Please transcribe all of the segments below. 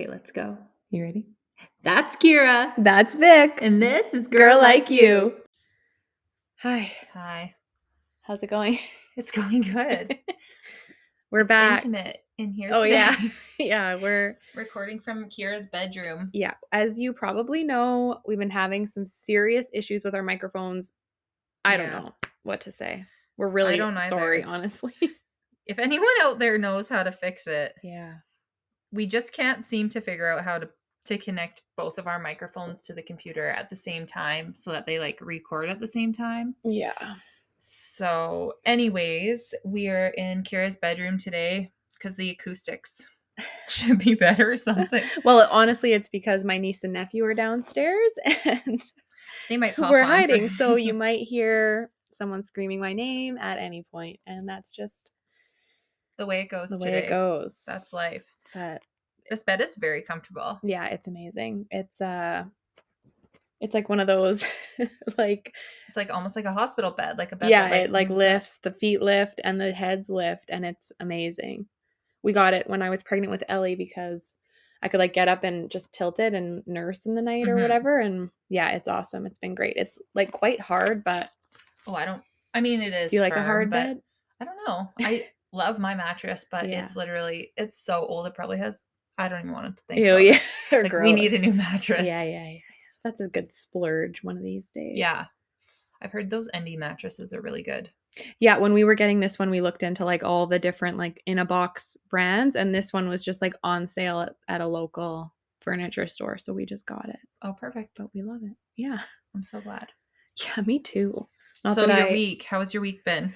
Okay, let's go. You ready? That's Kira. That's Vic. And this is Girl Like You. Hi. Hi. How's it going? It's going good. We're back. Intimate in here today. Oh, yeah. Yeah, we're recording from Kira's bedroom. Yeah. As you probably know, we've been having some serious issues with our microphones. I don't know what to say. We're really sorry, honestly. If anyone out there knows how to fix it. Yeah. We just can't seem to figure out how to connect both of our microphones to the computer at the same time so that they like record at the same time. Yeah. So anyways, we are in Kira's bedroom today because the acoustics should be better or something. Well, honestly, it's because my niece and nephew are downstairs and they might pop we're hiding. So you might hear someone screaming my name at any point. And that's just the way it goes today. That's life. But this bed is very comfortable. Yeah, it's amazing. It's like one of those like it's like almost like a hospital bed, like a bed. Yeah, it like lifts, the feet lift and the heads lift, and it's amazing. We got it when I was pregnant with Ellie because I could like get up and just tilt it and nurse in the night or whatever. And yeah, it's awesome. It's been great. It's like quite hard, but it is. Do you like a hard bed? I don't know. I love my mattress, but it's literally, it's so old. It probably has, I don't even want it to think. Oh yeah. Like, we need a new mattress. Yeah. That's a good splurge one of these days. Yeah. I've heard those Endy mattresses are really good. Yeah. When we were getting this one, we looked into like all the different like in a box brands. And this one was just like on sale at a local furniture store. So we just got it. Oh, perfect. But we love it. Yeah. I'm so glad. Yeah, me too. Week. How has your week been?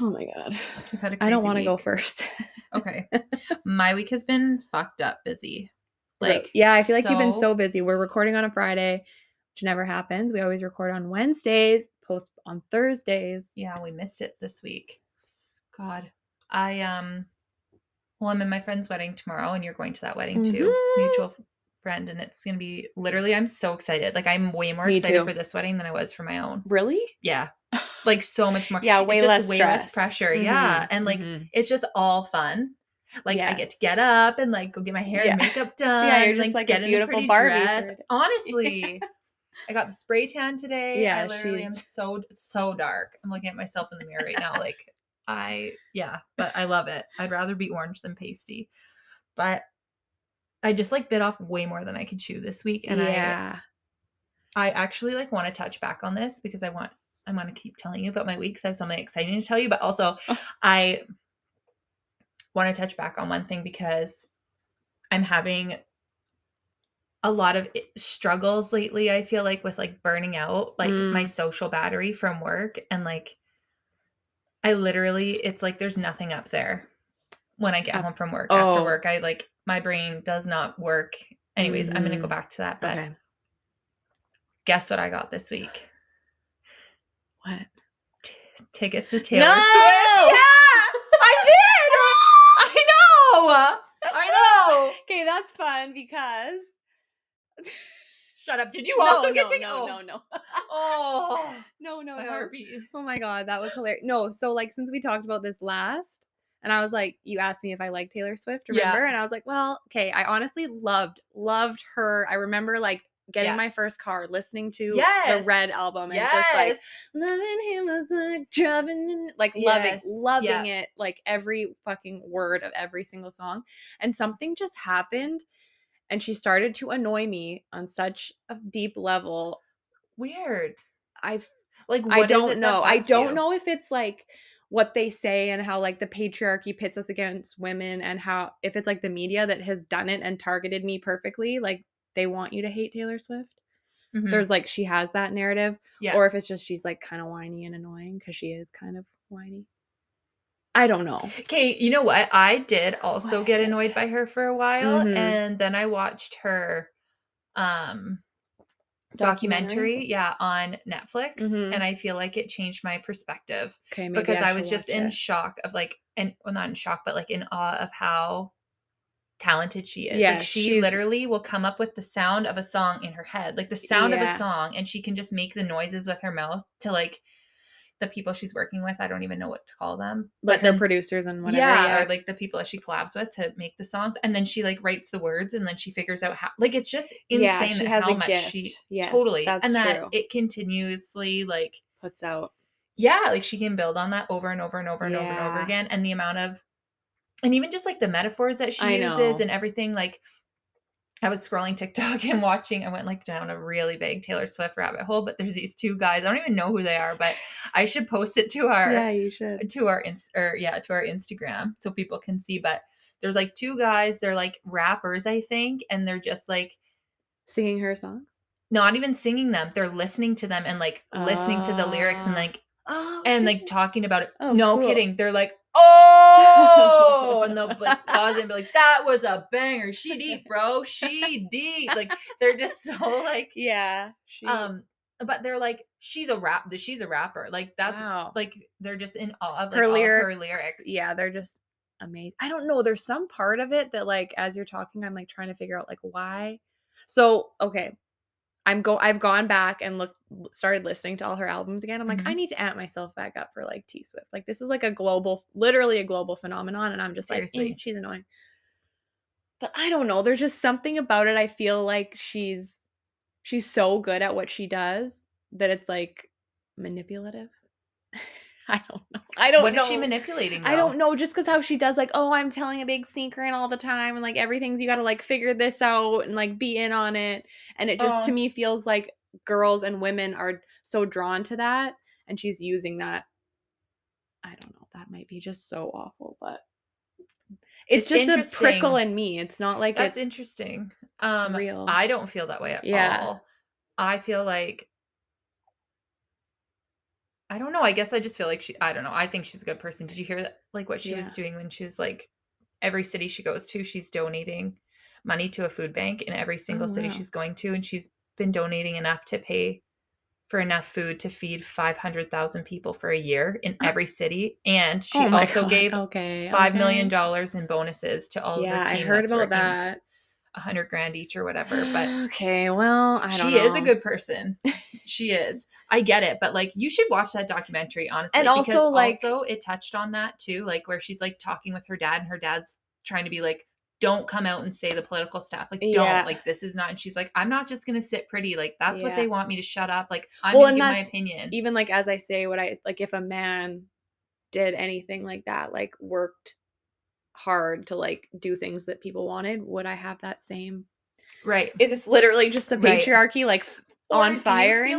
Oh my God. I don't want to go first. Okay. My week has been fucked up busy. Like, yeah, I feel like you've been so busy. We're recording on a Friday, which never happens. We always record on Wednesdays, post on Thursdays. Yeah, we missed it this week. God. I'm in my friend's wedding tomorrow and you're going to that wedding too. Mutual friend, and it's going to be literally, I'm so excited. Like, I'm way more excited for this wedding than I was for my own. Really? Yeah. Like, so much more. Yeah, way less stress. Way less pressure. Mm-hmm. Yeah. And, like, it's just all fun. Like, I get to get up and, like, go get my hair and makeup done. Yeah, you're just, like get a beautiful Barbie dress. Honestly. I got the spray tan today. Yeah, I literally am so, so dark. I'm looking at myself in the mirror right now. Like, but I love it. I'd rather be orange than pasty. But I just, like, bit off way more than I could chew this week. And I actually, like, want to touch back on this because I want to keep telling you about my weeks. I have something exciting to tell you, but also I want to touch back on one thing because I'm having a lot of struggles lately. I feel like with like burning out, like my social battery from work, and like, I literally, it's like, there's nothing up there when I get home from work. After work, I like, my brain does not work. Anyways, I'm going to go back to that, but guess what I got this week? What? Tickets to Taylor Swift. Yeah! I did! I know! Okay, that's fun because... Shut up. Did you also get tickets? No. Oh. No. Heartbeat. Oh my God, that was hilarious. No, so like since we talked about this last, and I was like, you asked me if I like Taylor Swift, remember? Yeah. And I was like, well, okay, I honestly loved her. I remember like getting my first car, listening to the Red album, and just like loving him as like driving, like loving it, like every fucking word of every single song. And something just happened, and she started to annoy me on such a deep level. Weird. I don't know if it's like what they say and how like the patriarchy pits us against women, and how if it's like the media that has done it and targeted me perfectly, like. They want you to hate Taylor Swift. Mm-hmm. There's like, she has that narrative. Yeah. Or if it's just, she's like kind of whiny and annoying because she is kind of whiny. I don't know. Okay. You know what? I did also get annoyed by her for a while. Mm-hmm. And then I watched her documentary. Yeah. On Netflix. Mm-hmm. And I feel like it changed my perspective. Okay, maybe because I was just in shock of like, and well, not in shock, but like in awe of how talented she is. Yeah, like she literally will come up with the sound of a song in her head, like the sound of a song, and she can just make the noises with her mouth to like the people she's working with. I don't even know what to call them. But like her producers and whatever. Yeah, or like the people that she collabs with to make the songs. And then she like writes the words and then she figures out how, like, it's just insane she has how much gift. Totally. That's and that true. It continuously like puts out. Yeah. Like she can build on that over and over and over and over and over again. And the amount of, and even just like the metaphors that she uses and everything, like I was scrolling TikTok and watching, I went like down a really big Taylor Swift rabbit hole, but there's these two guys. I don't even know who they are, but I should post it to our, to our Instagram so people can see. But there's like two guys, they're like rappers, I think. And they're just like singing her songs, not even singing them. They're listening to them and like listening to the lyrics and like, and like talking about it. Kidding. They're like, oh, and they'll like pause and be like, that was a banger. She deep, bro. She deep. Like they're just so like, but they're like, she's a rapper. Like that's like, they're just in awe of like, her lyrics. Yeah. They're just amazing. I don't know. There's some part of it that like, as you're talking, I'm like trying to figure out like why. So, okay. I've gone back and started listening to all her albums again. I'm like, I need to amp myself back up for like T Swift. Like this is like literally a global phenomenon. And I'm just like, she's annoying. But I don't know. There's just something about it. I feel like she's so good at what she does that it's like manipulative. I don't know. What is she manipulating though? I don't know. Just because how she does like, oh, I'm telling a big secret all the time. And like everything's, you got to like figure this out and like be in on it. And it just to me feels like girls and women are so drawn to that. And she's using that. I don't know. That might be just so awful. But it's just a prickle in me. It's not like it's interesting. Real. I don't feel that way at all. I feel like. I don't know. I guess I just feel like I don't know. I think she's a good person. Did you hear that? Like what she was doing when she was like, every city she goes to, she's donating money to a food bank in every single city she's going to. And she's been donating enough to pay for enough food to feed 500,000 people for a year in every city. And she also gave $5 million in bonuses to all of her team. I heard about that. $100,000 each or whatever, but I don't know. She is a good person. She is. I get it, but like you should watch that documentary, honestly. And also, like, it touched on that too, like where she's like talking with her dad, and her dad's trying to be like, "Don't come out and say the political stuff. Like, don't. Like, this is not." And she's like, "I'm not just gonna sit pretty. Like, that's what they want me to shut up. Like, I'm gonna give my opinion." Even like as I say, what I like, if a man did anything like that, like worked hard to like do things that people wanted, would I have that same is it's literally just the patriarchy like on fire? I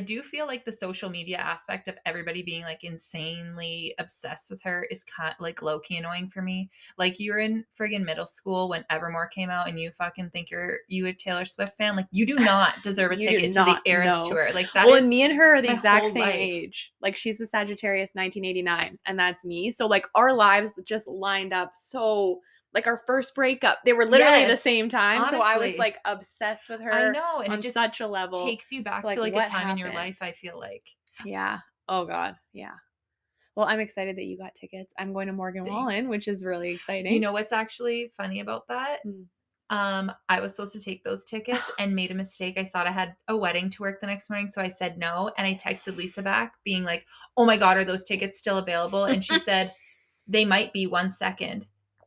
do feel like the social media aspect of everybody being like insanely obsessed with her is kind of like low-key annoying for me. Like you're in friggin' middle school when Evermore came out and you fucking think you a Taylor Swift fan. Like you do not deserve a ticket to the Eras tour. Like that and me and her are the exact same age. Like she's the Sagittarius 1989 and that's me, so like our lives just lined up. So like our first breakup, they were literally the same time. Honestly. So I was like obsessed with her. I know, and on it just such a level takes you back to like a time in your life. I feel like, oh god, Well, I'm excited that you got tickets. I'm going to Morgan Wallen, which is really exciting. You know what's actually funny about that? I was supposed to take those tickets and made a mistake. I thought I had a wedding to work the next morning, so I said no. And I texted Lisa back, being like, "Oh my god, are those tickets still available?" And she said, "They might be. 1 second."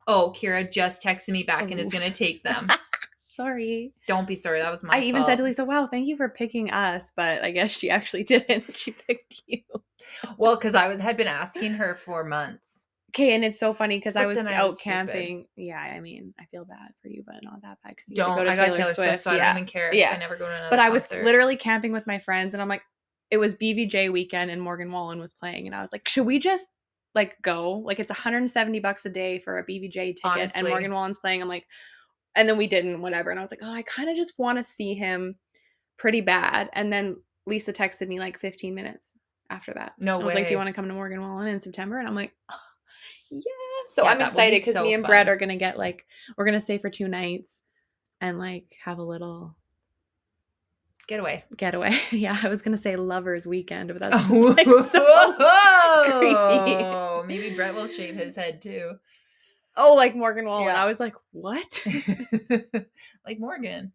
Oh, Kira just texted me back and is going to take them. Sorry. Don't be sorry. That was my fault. I even said to Lisa, wow, thank you for picking us. But I guess she actually didn't. She picked you. Well, because I had been asking her for months. Okay. And it's so funny because I was out camping. Yeah. I mean, I feel bad for you, but not that bad. Because I got Taylor Swift, so I don't even care. Yeah. I never go to another concert. I was literally camping with my friends and I'm like, it was BVJ weekend and Morgan Wallen was playing. And I was like, should we just go? Like it's $170 a day for a BVJ ticket. Honestly. And Morgan Wallen's playing. I'm like, and then we didn't, whatever. And I was like, oh, I kind of just want to see him pretty bad. And then Lisa texted me like 15 minutes after that. No way. I was like, do you want to come to Morgan Wallen in September? And I'm like, oh, yeah. So I'm excited because me and Brett are going to get like, we're going to stay for 2 nights and like have a little getaway. Yeah, I was gonna say lovers weekend, but that's like so creepy. Maybe Brett will shave his head too. Oh, like Morgan Wallen. Yeah. I was like, what? Like Morgan.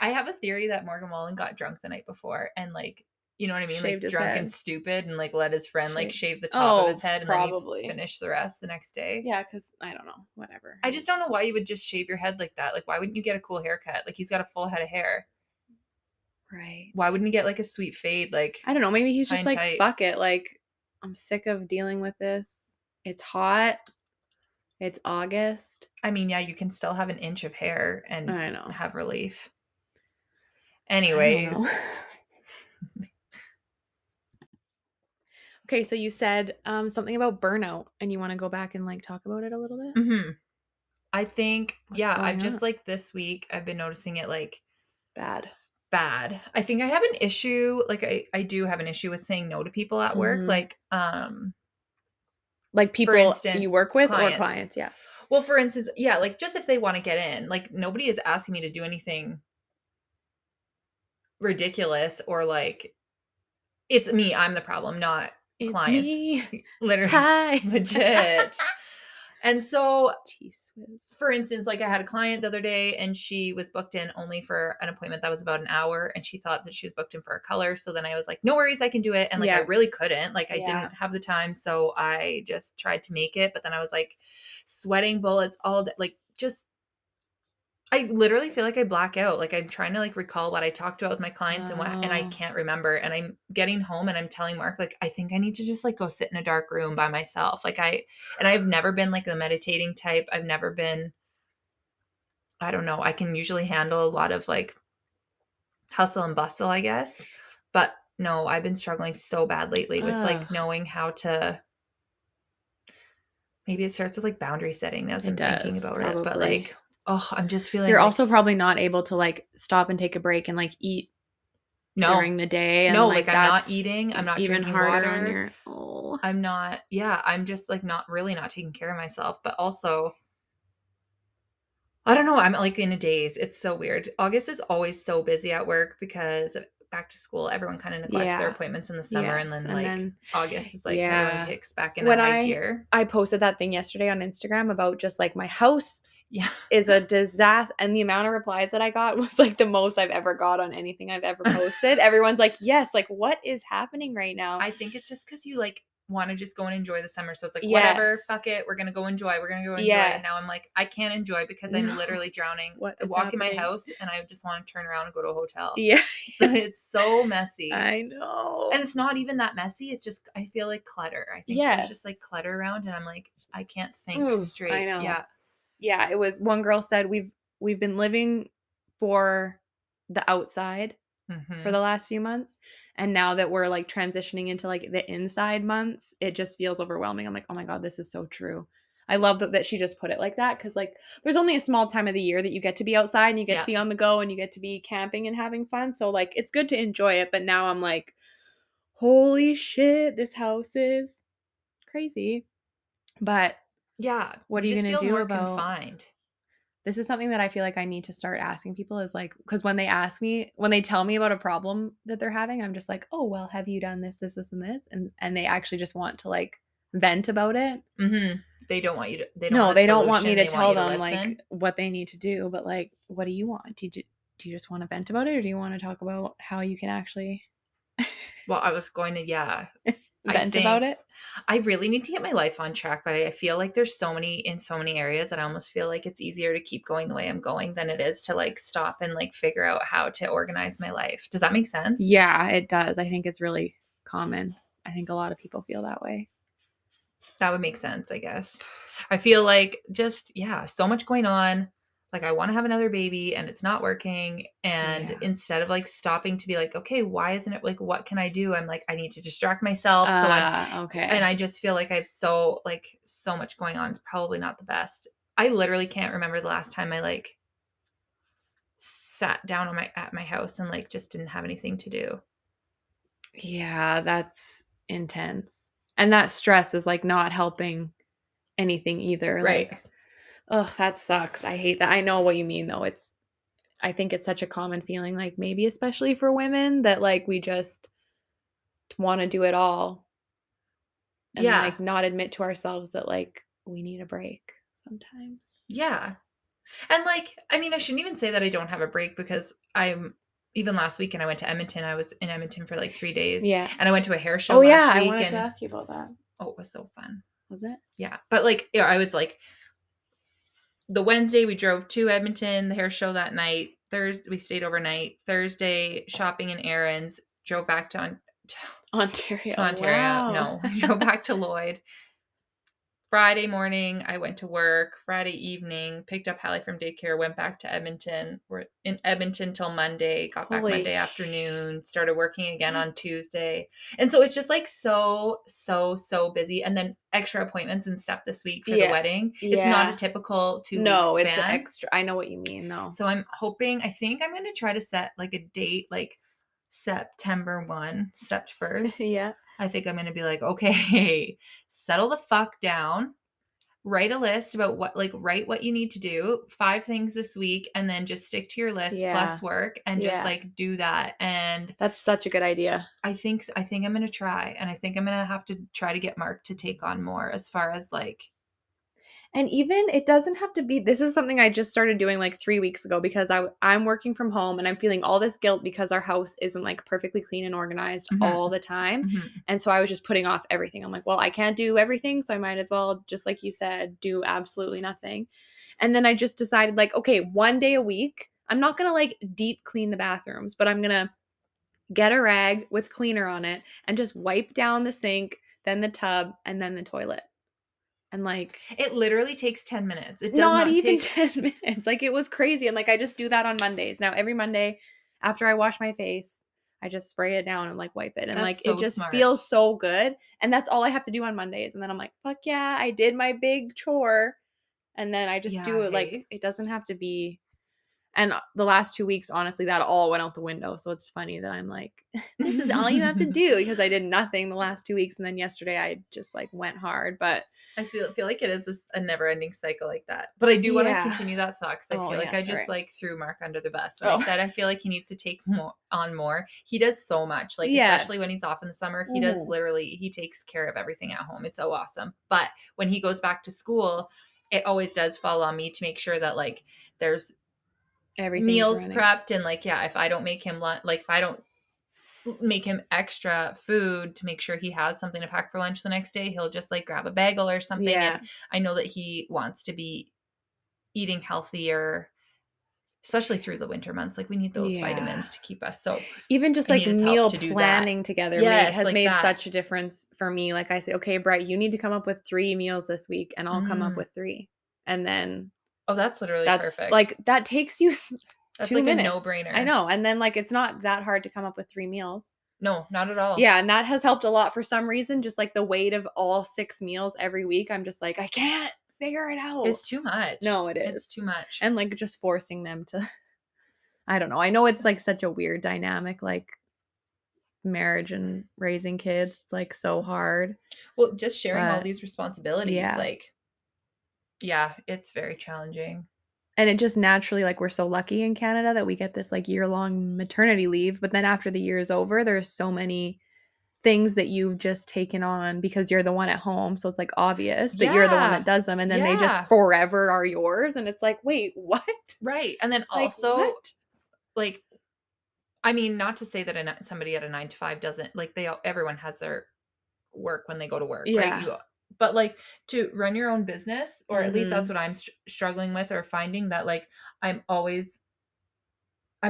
I have a theory that Morgan Wallen got drunk the night before and like you know what I mean? Shaved like drunk head. And stupid and like let his friend like shave the top of his head and probably. Then finish the rest the next day. Yeah, because I don't know. Whatever. I just don't know why you would just shave your head like that. Like, why wouldn't you get a cool haircut? Like, he's got a full head of hair. Right. Why wouldn't he get like a sweet fade? Like, I don't know. Maybe he's just like, tight. Fuck it. Like, I'm sick of dealing with this. It's hot. It's August. I mean, yeah, you can still have an inch of hair and I know. Have relief. Anyways. Okay, so you said something about burnout, and you want to go back and, like, talk about it a little bit? Mm-hmm. I think, I'm just, like, this week, I've been noticing it, like... Bad. I think I have an issue, like, I do have an issue with saying no to people at work, Like, people instance, you work with clients. Or clients, yeah. Well, for instance, yeah, like, just if they want to get in, like, nobody is asking me to do anything ridiculous or, like, it's me, I'm the problem, not... clients me. Literally hi. Legit. And so for instance, like I had a client the other day and she was booked in only for an appointment that was about an hour and she thought that she was booked in for a color, so then I was like, no worries, I can do it, and like I really couldn't, like I didn't have the time, so I just tried to make it, but then I was like sweating bullets all day, like just I literally feel like I black out. Like I'm trying to like recall what I talked about with my clients and I can't remember. And I'm getting home and I'm telling Mark, like, I think I need to just like go sit in a dark room by myself. Like I've never been like the meditating type. I've never been, I don't know. I can usually handle a lot of like hustle and bustle, I guess. But no, I've been struggling so bad lately with like knowing how to, maybe it starts with like boundary setting as I'm thinking about it, but like. Oh, I'm just feeling you're like, also probably not able to like stop and take a break and like eat during the day. And, no, like I'm not eating. I'm not drinking water. I'm not. Yeah. I'm just like not really not taking care of myself, but also I don't know. I'm like in a daze. It's so weird. August is always so busy at work because back to school, everyone kind of neglects their appointments in the summer. Yes. And then like August is like everyone kicks back in that high gear. I posted that thing yesterday on Instagram about just like my house. Yeah, is a disaster. And the amount of replies that I got was like the most I've ever got on anything I've ever posted. Everyone's like, yes, like what is happening right now? I think it's just because you like want to just go and enjoy the summer. So it's like, whatever, fuck it. We're going to go enjoy. We're going to go enjoy. Yes. And now I'm like, I can't enjoy because I'm literally drowning. I walk in my house and I just want to turn around and go to a hotel. Yeah. It's so messy. I know. And it's not even that messy. It's just, I feel like clutter. I think it's just like clutter around and I'm like, I can't think straight. I know. Yeah. Yeah, it was one girl said we've been living for the outside for the last few months. And now that we're like transitioning into like the inside months, it just feels overwhelming. I'm like, oh my God, this is so true. I love that she just put it like that because like there's only a small time of the year that you get to be outside and you get to be on the go and you get to be camping and having fun. So like it's good to enjoy it. But now I'm like, holy shit, this house is crazy. But yeah. What are you going to do about confined? This is something that I feel like I need to start asking people is like, because when they ask me, when they tell me about a problem that they're having, I'm just like, oh, well, have you done this, this, this, and this? And they actually just want to like vent about it. Mm-hmm. They don't want you to, they don't want me to tell them like what they need to do, but like, what do you want? Do you just want to vent about it? Or do you want to talk about how you can actually? Well, I was going to, vent about it. I really need to get my life on track, but I feel like there's so many areas that I almost feel like it's easier to keep going the way I'm going than it is to like stop and like figure out how to organize my life. Does that make sense? Yeah, it does. I think it's really common. I think a lot of people feel that way. That would make sense, I guess. I feel like just, so much going on. Like I want to have another baby and it's not working. And instead of like stopping to be like, okay, why isn't it like, what can I do? I'm like, I need to distract myself. So I'm okay. And I just feel like I have so much going on. It's probably not the best. I literally can't remember the last time I like sat down at my house and like just didn't have anything to do. Yeah, that's intense. And that stress is like not helping anything either. Right. Like, oh, that sucks. I hate that. I know what you mean though. I think it's such a common feeling, like maybe especially for women that like, we just want to do it all and like not admit to ourselves that like we need a break sometimes. Yeah. And like, I mean, I shouldn't even say that I don't have a break because I'm even last week, and I went to Edmonton. I was in Edmonton for like 3 days. Yeah. And I went to a hair show last week. I wanted to ask you about that. Oh, it was so fun. Was it? Yeah. But like, you know, I was like, the Wednesday we drove to Edmonton, the hair show that night. Thursday, we stayed overnight. Thursday, shopping and errands. Drove back to Ontario. Wow. No. Drove back to Lloyd. Friday morning, I went to work. Friday evening, picked up Hallie from daycare, went back to Edmonton. We're in Edmonton till Monday, got back Monday afternoon, started working again on Tuesday. And so it's just like so busy. And then extra appointments and stuff this week for the wedding. It's not a typical 2 week span. No, it's extra. I know what you mean though. So I'm hoping, I think I'm going to try to set like a date, like September 1st, stepped first. Yeah. I think I'm going to be like, okay, settle the fuck down, write a list about what, like write what you need to do, 5 things this week, and then just stick to your list plus work and just like do that. And that's such a good idea. I think I'm going to try. And I think I'm going to have to try to get Mark to take on more as far as like. And even it doesn't have to be, this is something I just started doing like 3 weeks ago because I'm working from home and I'm feeling all this guilt because our house isn't like perfectly clean and organized all the time. And so I was just putting off everything. I'm like, well, I can't do everything. So I might as well, just like you said, do absolutely nothing. And then I just decided like, okay, 1 day a week, I'm not going to like deep clean the bathrooms, but I'm going to get a rag with cleaner on it and just wipe down the sink, then the tub, and then the toilet. And like it literally takes 10 minutes. It does not even take 10 minutes. Like it was crazy. And like I just do that on Mondays. Now every Monday after I wash my face, I just spray it down and like wipe it. And that's like so it just feels so good. And that's all I have to do on Mondays. And then I'm like, fuck yeah, I did my big chore. And then I just do it. Like it doesn't have to be. And the last 2 weeks, honestly, that all went out the window. So it's funny that I'm like, this is all you have to do because I did nothing the last 2 weeks. And then yesterday I just like went hard. But I feel like it is a never-ending cycle like that. But I do want to continue that thought because I feel like I just like threw Mark under the bus. When I said I feel like he needs to take on more. He does so much. Like especially when he's off in the summer, he does literally, he takes care of everything at home. It's so awesome. But when he goes back to school, it always does fall on me to make sure that like there's meals prepped and like if I don't make him lunch, like if I don't make him extra food to make sure he has something to pack for lunch the next day, he'll just like grab a bagel or something. And I know that he wants to be eating healthier, especially through the winter months. Like we need those vitamins to keep us. So even just like meal planning together has like made that. Such a difference for me. Like I say, okay, Brett, you need to come up with 3 meals this week and I'll come up with 3. And then that's perfect. Like that takes you that's 2 minutes. A no-brainer. I know. And then like it's not that hard to come up with 3 meals. No, not at all. Yeah, and that has helped a lot for some reason. Just like the weight of all 6 meals every week. I'm just like, I can't figure it out. It's too much. No, it is. It's too much. And like just forcing them to I don't know. I know it's like such a weird dynamic, like marriage and raising kids. It's like so hard. Well, just sharing all these responsibilities, like yeah, it's very challenging. And it just naturally, like, we're so lucky in Canada that we get this, like, year-long maternity leave. But then after the year is over, there's so many things that you've just taken on because you're the one at home. So it's, like, obvious that you're the one that does them. And then they just forever are yours. And it's like, wait, what? Right. And then like, also, like, I mean, not to say that somebody at a 9-to-5 doesn't, like, everyone has their work when they go to work, right? But like to run your own business, or at least that's what I'm struggling with, or finding that like I'm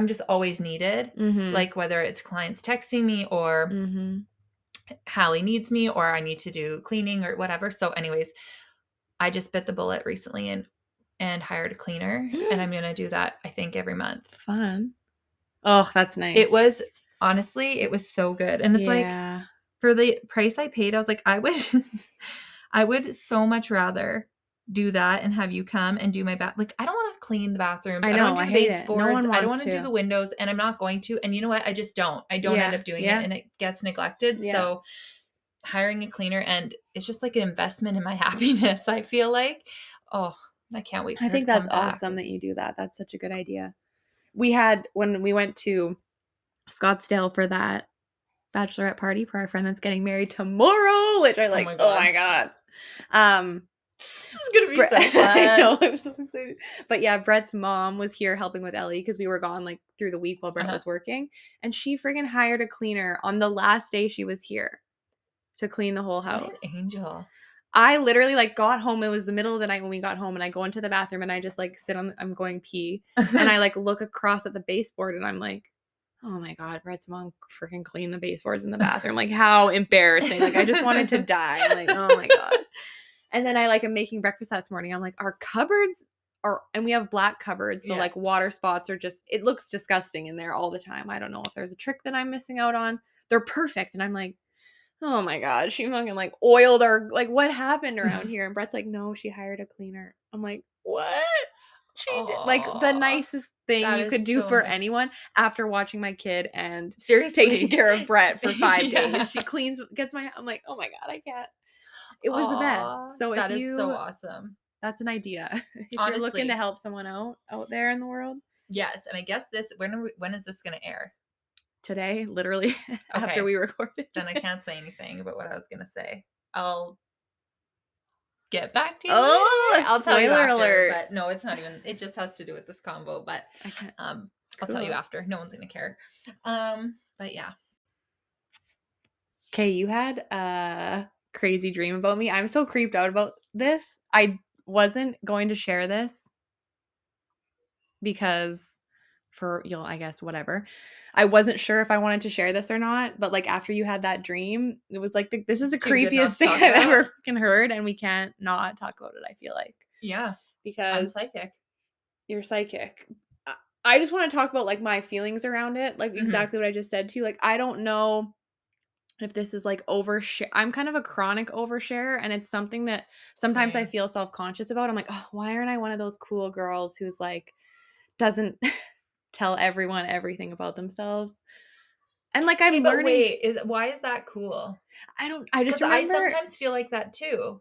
just always needed. Like whether it's clients texting me or Hallie needs me or I need to do cleaning or whatever. So anyways, I just bit the bullet recently and hired a cleaner and I'm going to do that I think every month. Fun. Oh, that's nice. It was honestly, it was so good. And it's like for the price I paid, I was like, I would so much rather do that and have you come and do my bath. Like, I don't want to clean the bathrooms. I don't want to do the baseboards. I don't want to do the windows, and I'm not going to. And you know what? I just don't. I don't end up doing it, and it gets neglected. Yeah. So hiring a cleaner, and it's just like an investment in my happiness. I feel like, oh, I can't wait for her to come back. I think that's awesome that you do that. That's such a good idea. We had, when we went to Scottsdale for that bachelorette party for our friend that's getting married tomorrow, which I like, oh my god. This is going to be so fun. I know, I'm so excited. But yeah, Brett's mom was here helping with Ellie because we were gone like through the week while Brett was working. And she friggin' hired a cleaner on the last day she was here to clean the whole house. What an angel. I literally like got home. It was the middle of the night when we got home, and I go into the bathroom and I just like sit on I'm going pee and I like look across at the baseboard and I'm like, oh my God, Brett's mom freaking cleaned the baseboards in the bathroom. Like, how embarrassing. Like, I just wanted to die. I'm like, oh my God. And then I like am making breakfast this morning. I'm like, our cupboards are, and we have black cupboards. So like water spots are just, it looks disgusting in there all the time. I don't know if there's a trick that I'm missing out on. They're perfect. And I'm like, oh my God, she fucking like oiled our, like what happened around here? And Brett's like, no, she hired a cleaner. I'm like, what? She did. Like the nicest thing you could do for anyone after watching my kid and seriously taking care of Brett for 5 days. She cleans, gets my, I'm like, oh my God, I can't. It was the best. So that is so awesome. That's an idea. If honestly, you're looking to help someone out there in the world. Yes. And I guess this, when is this going to air? Today, literally after we recorded. Then I can't say anything about what I was going to say. I'll get back to you. Oh, I'll tell you after, alert. But no, it's not even, it just has to do with this combo, but I'll tell you after. No one's going to care. But yeah. Okay. You had a crazy dream about me. I'm so creeped out about this. I wasn't going to share this because I guess whatever. I wasn't sure if I wanted to share this or not, but like after you had that dream, it was like this is the creepiest thing I've ever fucking heard, and we can't not talk about it. I feel like because I'm psychic. You're psychic. I just want to talk about like my feelings around it, like exactly what I just said to you. Like I don't know if this is like overshare. I'm kind of a chronic oversharer, and it's something that sometimes I feel self-conscious about. I'm like, oh, why aren't I one of those cool girls who's like doesn't tell everyone everything about themselves? And like I'm learning. Wait, why is that cool? I sometimes feel like that too.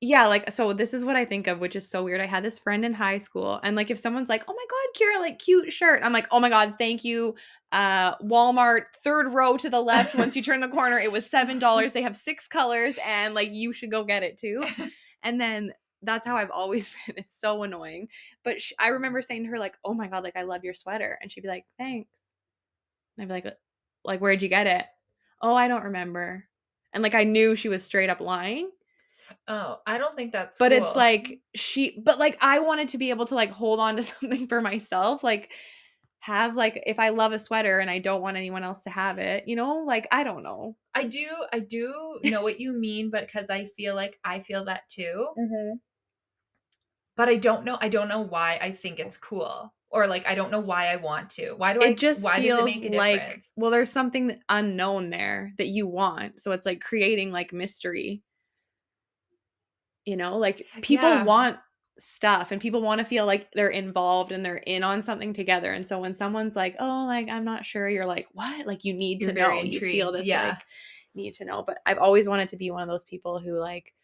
Yeah, like so this is what I think of, which is so weird. I had this friend in high school, and like if someone's like, oh my God, Kira, like cute shirt, I'm like, oh my God, thank you. Walmart, third row to the left, once you turn the corner, it was $7. They have 6 colors, and like you should go get it too. And then that's how I've always been. It's so annoying. But I remember saying to her like, oh my God, like I love your sweater. And she'd be like, thanks. And I'd be like, where'd you get it? Oh, I don't remember. And like, I knew she was straight up lying. Oh, I don't think that's cool. But it's like, I wanted to be able to like hold on to something for myself. Like have like, if I love a sweater and I don't want anyone else to have it, you know, like, I don't know. I do know what you mean, but cause I feel like I feel that too. Mm-hmm. But I don't know why I think it's cool, or like I don't know why I want to. Why does it make a difference? Well, there's something unknown there that you want, so it's like creating like mystery. You know, like people want stuff, and people want to feel like they're involved and they're in on something together. And so when someone's like, "Oh, like I'm not sure," you're like, "What?" Like you need to know. Intrigued. You feel this like need to know. But I've always wanted to be one of those people who like.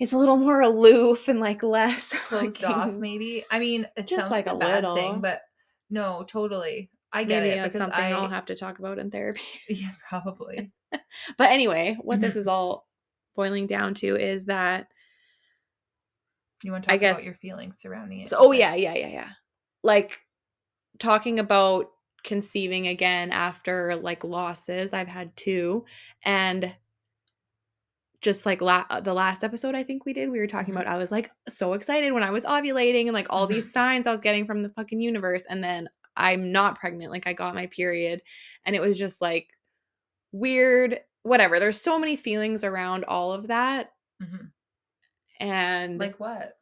It's a little more aloof and like less closed off, maybe. I mean, it just sounds like a bad thing, but no, totally. I get maybe it because something I'll have to talk about in therapy. Yeah, probably. But anyway, what this is all boiling down to is that you want to talk about your feelings surrounding it. So, yeah. Like talking about conceiving again after like losses. I've had 2, and. Just like the last episode I think we did, we were talking about, I was like so excited when I was ovulating and like all these signs I was getting from the fucking universe. And then I'm not pregnant. Like I got my period, and it was just like weird, whatever. There's so many feelings around all of that. Mm-hmm. And like what?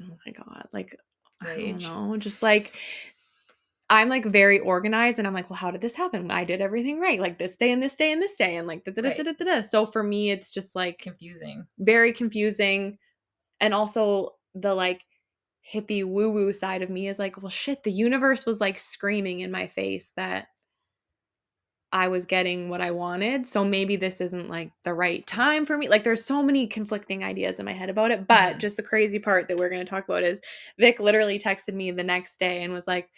Oh my God. Like, rage. I don't know. Just like, I'm like very organized, and I'm like, well, how did this happen? I did everything right. Like this day and this day and this day. And like, So for me, it's just like confusing, very confusing. And also the like hippie woo woo side of me is like, well, shit, the universe was like screaming in my face that I was getting what I wanted. So maybe this isn't like the right time for me. Like there's so many conflicting ideas in my head about it, but just the crazy part that we're going to talk about is Vic literally texted me the next day and was like,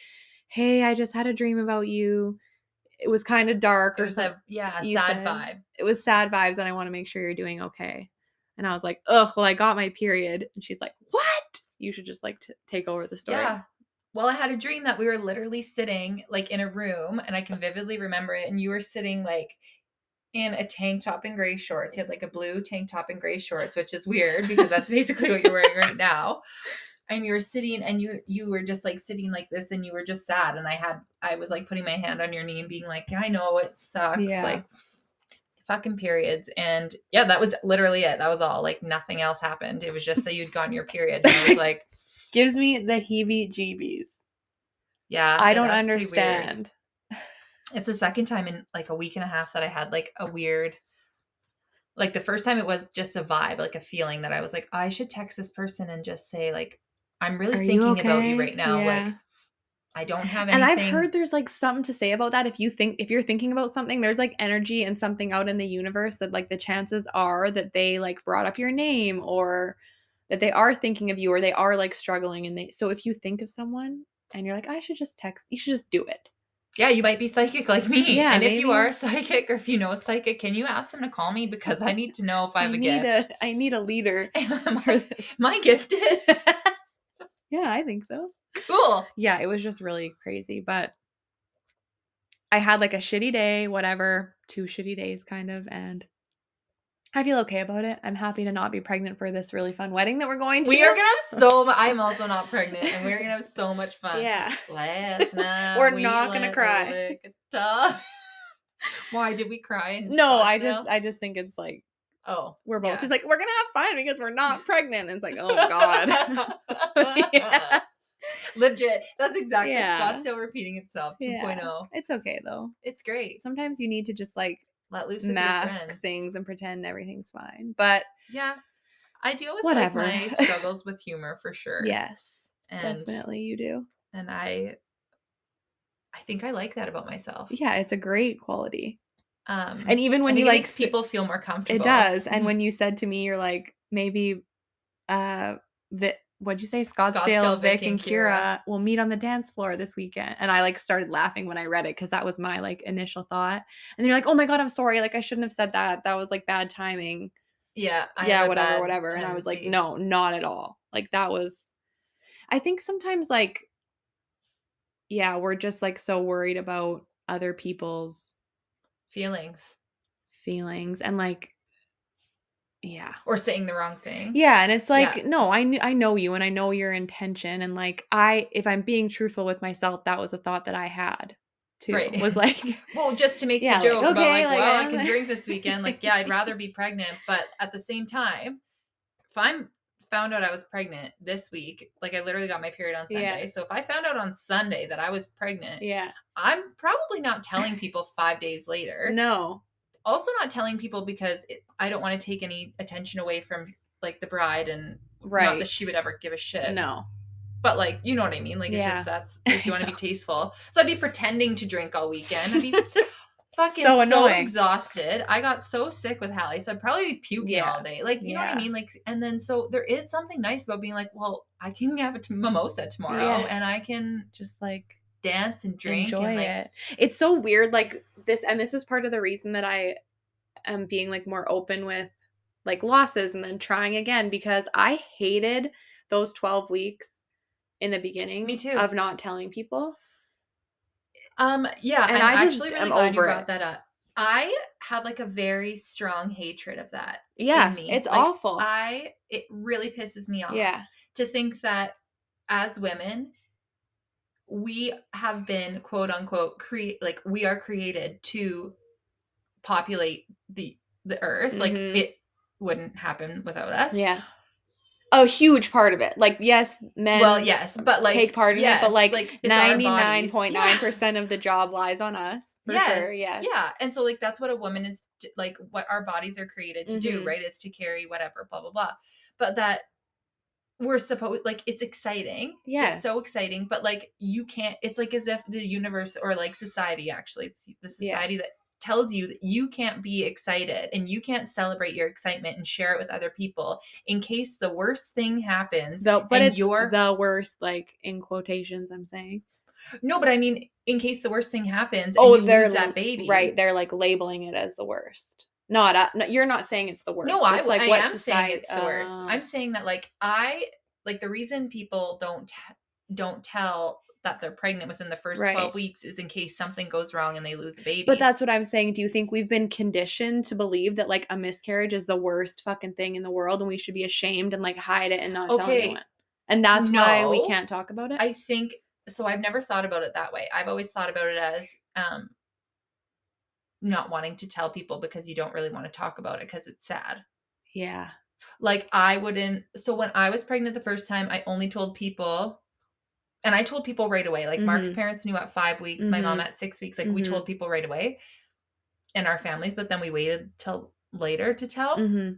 hey, I just had a dream about you. It was kind of dark. It was a sad vibe. It was sad vibes, and I want to make sure you're doing okay. And I was like, ugh, well, I got my period. And she's like, what? You should just like take over the story. Yeah. Well, I had a dream that we were literally sitting like in a room, and I can vividly remember it. And you were sitting like in a tank top and gray shorts. You had like a blue tank top and gray shorts, which is weird because that's basically what you're wearing right now. And you were sitting, and you were just like sitting like this, and you were just sad. And I was like putting my hand on your knee and being like, I know it sucks. Yeah. Like fucking periods. And yeah, that was literally it. That was all. Like nothing else happened. It was just that you'd gotten your period. And I was like, gives me the heebie-jeebies. Yeah. I don't understand. It's the second time in like a week and a half that I had like a weird, like the first time it was just a vibe, like a feeling that I was like, oh, I should text this person and just say like, I'm really thinking about you right now. Yeah. Like I don't have anything. And I've heard there's like something to say about that. If you're thinking about something, there's like energy and something out in the universe that like the chances are that they like brought up your name or that they are thinking of you or they are like struggling. And so if you think of someone and you're like, I should just text, you should just do it. Yeah. You might be psychic like me. Yeah, and maybe. If you are psychic or if you know a psychic, can you ask them to call me? Because I need to know if I have a gift. I need a leader. Am I gifted? Yeah, I think so. Cool. Yeah, it was just really crazy. But I had like a shitty day, whatever, 2 shitty days kind of. And I feel okay about it. I'm happy to not be pregnant for this really fun wedding that we're going to. We are going to have so much. I'm also not pregnant and we're going to have so much fun. Yeah. Last night. We're not going to cry. Why did we cry? No, I just think it's like, oh, we're both just like, we're going to have fun because we're not pregnant. And it's like, oh God. Yeah. Legit. That's exactly Scottsdale repeating itself 2.0. Yeah. It's okay though. It's great. Sometimes you need to just like let loose of mask things and pretend everything's fine. But yeah, I deal with like, my struggles with humor for sure. Yes, and definitely you do. And I think I like that about myself. Yeah, it's a great quality. And even when you like people feel more comfortable, it does. Mm-hmm. And when you said to me, you're like maybe that. What'd you say? Scottsdale, Vic, and Kira will meet on the dance floor this weekend. And I like started laughing when I read it because that was my like initial thought. And then you're like, oh my God, I'm sorry. Like I shouldn't have said that. That was like bad timing. Yeah. Whatever. Tendency. And I was like, no, not at all. Like that was, I think sometimes like, yeah, we're just like so worried about other people's feelings and like, yeah. Or saying the wrong thing. Yeah. And it's like, no, I know you and I know your intention. And like, if I'm being truthful with myself, that was a thought that I had too. Right. Was like. Well, just to make the joke about like, well, I can drink this weekend. Like, yeah, I'd rather be pregnant. But at the same time, if I'm found out I was pregnant this week, like I literally got my period on Sunday. Yeah. So if I found out on Sunday that I was pregnant, I'm probably not telling people 5 days later. No. Also not telling people because I don't want to take any attention away from like the bride and not that she would ever give a shit. No. But like, you know what I mean? Like it's just that's like you want to be tasteful. So I'd be pretending to drink all weekend. I'd be fucking so exhausted. I got so sick with Hallie. So I'd probably be puking all day. Like, you know what I mean? Like, and then so there is something nice about being like, well, I can have a mimosa tomorrow and I can just like dance and drink. Enjoy and like it. It's so weird like this, and this is part of the reason that I am being like more open with like losses and then trying again, because I hated those 12 weeks in the beginning. Me too. Of not telling people. Yeah, and I'm actually really glad you brought that up. I have like a very strong hatred of that in me. It's like, awful. It really pisses me off to think that as women we have been, quote unquote, we are created to populate the earth. Mm-hmm. Like it wouldn't happen without us. Yeah. A huge part of it. Like, yes, men. Well, yes, but like take part in it, but like 99.9% of the job lies on us. For sure. Yes. Yeah. And so like, that's what a woman is like, what our bodies are created to do, right? Is to carry whatever, blah, blah, blah. But that, we're supposed, like, it's exciting. Yes. It's so exciting, but like you can't, it's like as if the universe or like society, actually, it's the society that tells you that you can't be excited and you can't celebrate your excitement and share it with other people in case the worst thing happens. But it's the worst, like in quotations, I'm saying. No, but I mean, in case the worst thing happens and you lose that baby. Right. They're like labeling it as the worst. Not you're not saying it's the worst. No, it's I am saying it's the worst. I'm saying that like the reason people don't tell that they're pregnant within the first 12 weeks is in case something goes wrong and they lose a baby. But that's what I'm saying. Do you think we've been conditioned to believe that like a miscarriage is the worst fucking thing in the world and we should be ashamed and like hide it and not tell anyone? And that's why we can't talk about it? I think so. I've never thought about it that way. I've always thought about it as not wanting to tell people because you don't really want to talk about it because it's sad. Yeah. Like I wouldn't. So when I was pregnant the first time, I only told people. And I told people right away, like mm-hmm. Mark's parents knew at 5 weeks, mm-hmm. my mom at 6 weeks, like mm-hmm. we told people right away in our families, but then we waited till later to tell. Mm-hmm.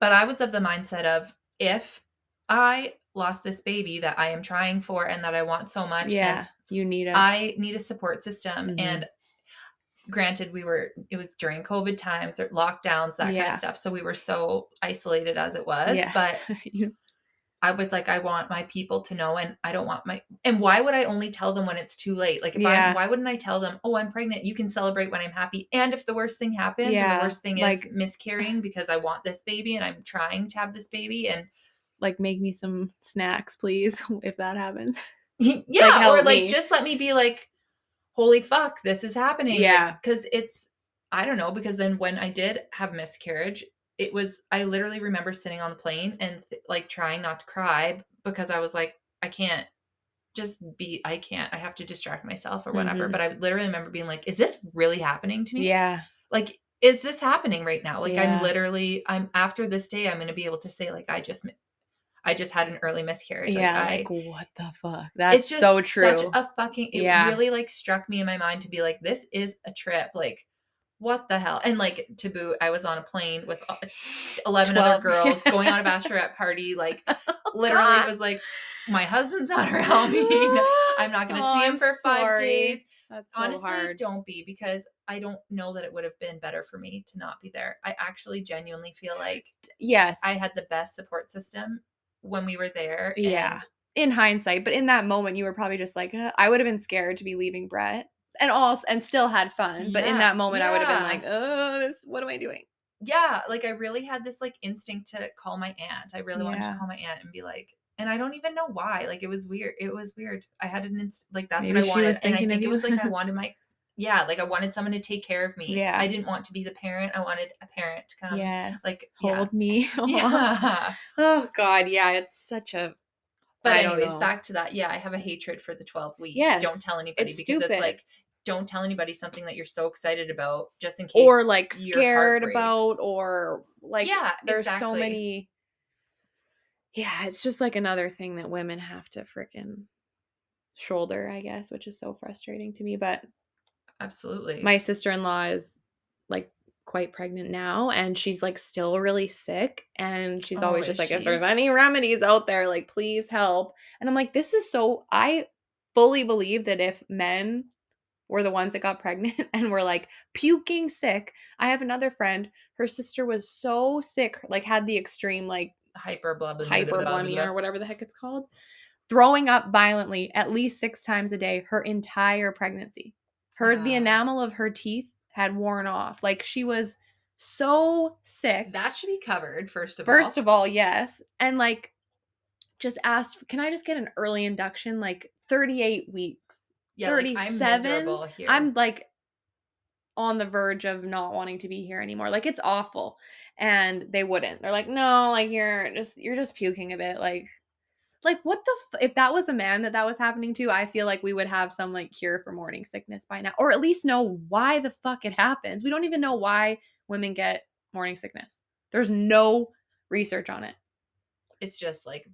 But I was of the mindset of if I lost this baby that I am trying for and that I want so much. Yeah. You need it. I need a support system. Mm-hmm. And granted it was during COVID times or lockdowns, that kind of stuff. So we were so isolated as it was, but I was like, I want my people to know, and I don't want and why would I only tell them when it's too late? Like, if why wouldn't I tell them, oh, I'm pregnant. You can celebrate when I'm happy. And if the worst thing happens, and the worst thing is miscarrying because I want this baby and I'm trying to have this baby, and like, make me some snacks, please. If that happens. Yeah. Like, or like, just let me be like, holy fuck, this is happening. Yeah. Like, cause it's, I don't know, because then when I did have miscarriage, I literally remember sitting on the plane and like trying not to cry because I was like, I have to distract myself or whatever. Mm-hmm. But I literally remember being like, is this really happening to me? Yeah. Like, is this happening right now? Like I'm after this day, I'm going to be able to say like, I just had an early miscarriage. Yeah. Like what the fuck? That's just so true. Such a fucking, really like struck me in my mind to be like, this is a trip. Like, what the hell? And like, to boot, I was on a plane with 12 other girls going on a bachelorette party. Like, literally God. Was like, my husband's not around me. I'm not going to see him for 5 days. That's so honestly, hard. Don't be, because I don't know that it would have been better for me to not be there. I actually genuinely feel like I had the best support system when we were there. Yeah. In hindsight. But in that moment, you were probably just like, I would have been scared to be leaving Brett. And still had fun. But in that moment, I would have been like, oh, what am I doing? Yeah. Like, I really had this like instinct to call my aunt. I really wanted to call my aunt and be like, and I don't even know why. Like, it was weird. I had an instinct. Like, that's maybe what I wanted. And I think it was like, I wanted I wanted someone to take care of me. Yeah. I didn't want to be the parent. I wanted a parent to come. Yes. Like, hold me. Yeah. Oh God. Yeah. It's such a. But anyways, back to that. Yeah, I have a hatred for the 12 weeks. Yes, don't tell anybody because it's like, don't tell anybody something that you're so excited about just in case. Or like scared about or like, there's so many. Yeah, it's just like another thing that women have to freaking shoulder, I guess, which is so frustrating to me. But absolutely. My sister-in-law is like quite pregnant now, and she's like still really sick, and she's always just like, if there's any remedies out there, like, please help. And I'm like, I fully believe that if men were the ones that got pregnant and were like puking sick. I have another friend, her sister was so sick, like had the extreme like hyperbulimia or whatever the heck it's called, throwing up violently at least 6 times a day her entire pregnancy. The enamel of her teeth had worn off. Like, she was so sick. That should be covered, first of all, yes. And like, just asked, can I just get an early induction? Like 38 weeks, 37. Like, I'm miserable here. I'm like on the verge of not wanting to be here anymore. Like, it's awful. And they wouldn't. They're like, no, like you're just puking a bit. Like what the, if that was a man that was happening to, I feel like we would have some like cure for morning sickness by now, or at least know why the fuck it happens. We don't even know why women get morning sickness. There's no research on it. It's just like,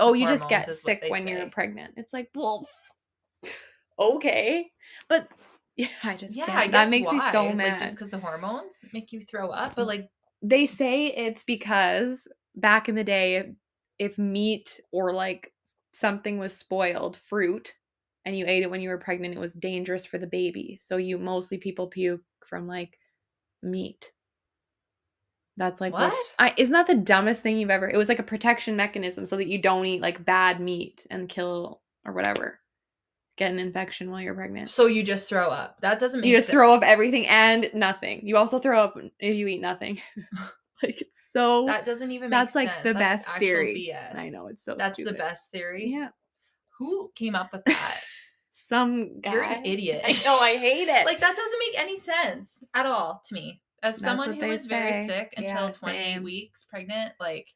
oh, you just get sick when you're pregnant. It's like, well, okay. But yeah, I guess that makes me so mad. Like, just because the hormones make you throw up, but like they say it's because back in the day, if meat or like something was spoiled, fruit, and you ate it when you were pregnant, it was dangerous for the baby. So people puke from like meat. That's like, isn't that the dumbest thing you've ever, it was like a protection mechanism so that you don't eat like bad meat and kill or whatever. get an infection while you're pregnant. So you just throw up. That doesn't make sense. You just throw up everything and nothing. You also throw up if you eat nothing. Like, it's so... That doesn't even make sense. That's, like, the best theory. BS. I know, it's so stupid. That's the best theory? Yeah. Who came up with that? Some guy. You're an idiot. I know, I hate it. Like, that doesn't make any sense at all to me. As someone who was very sick until 20 weeks pregnant, like,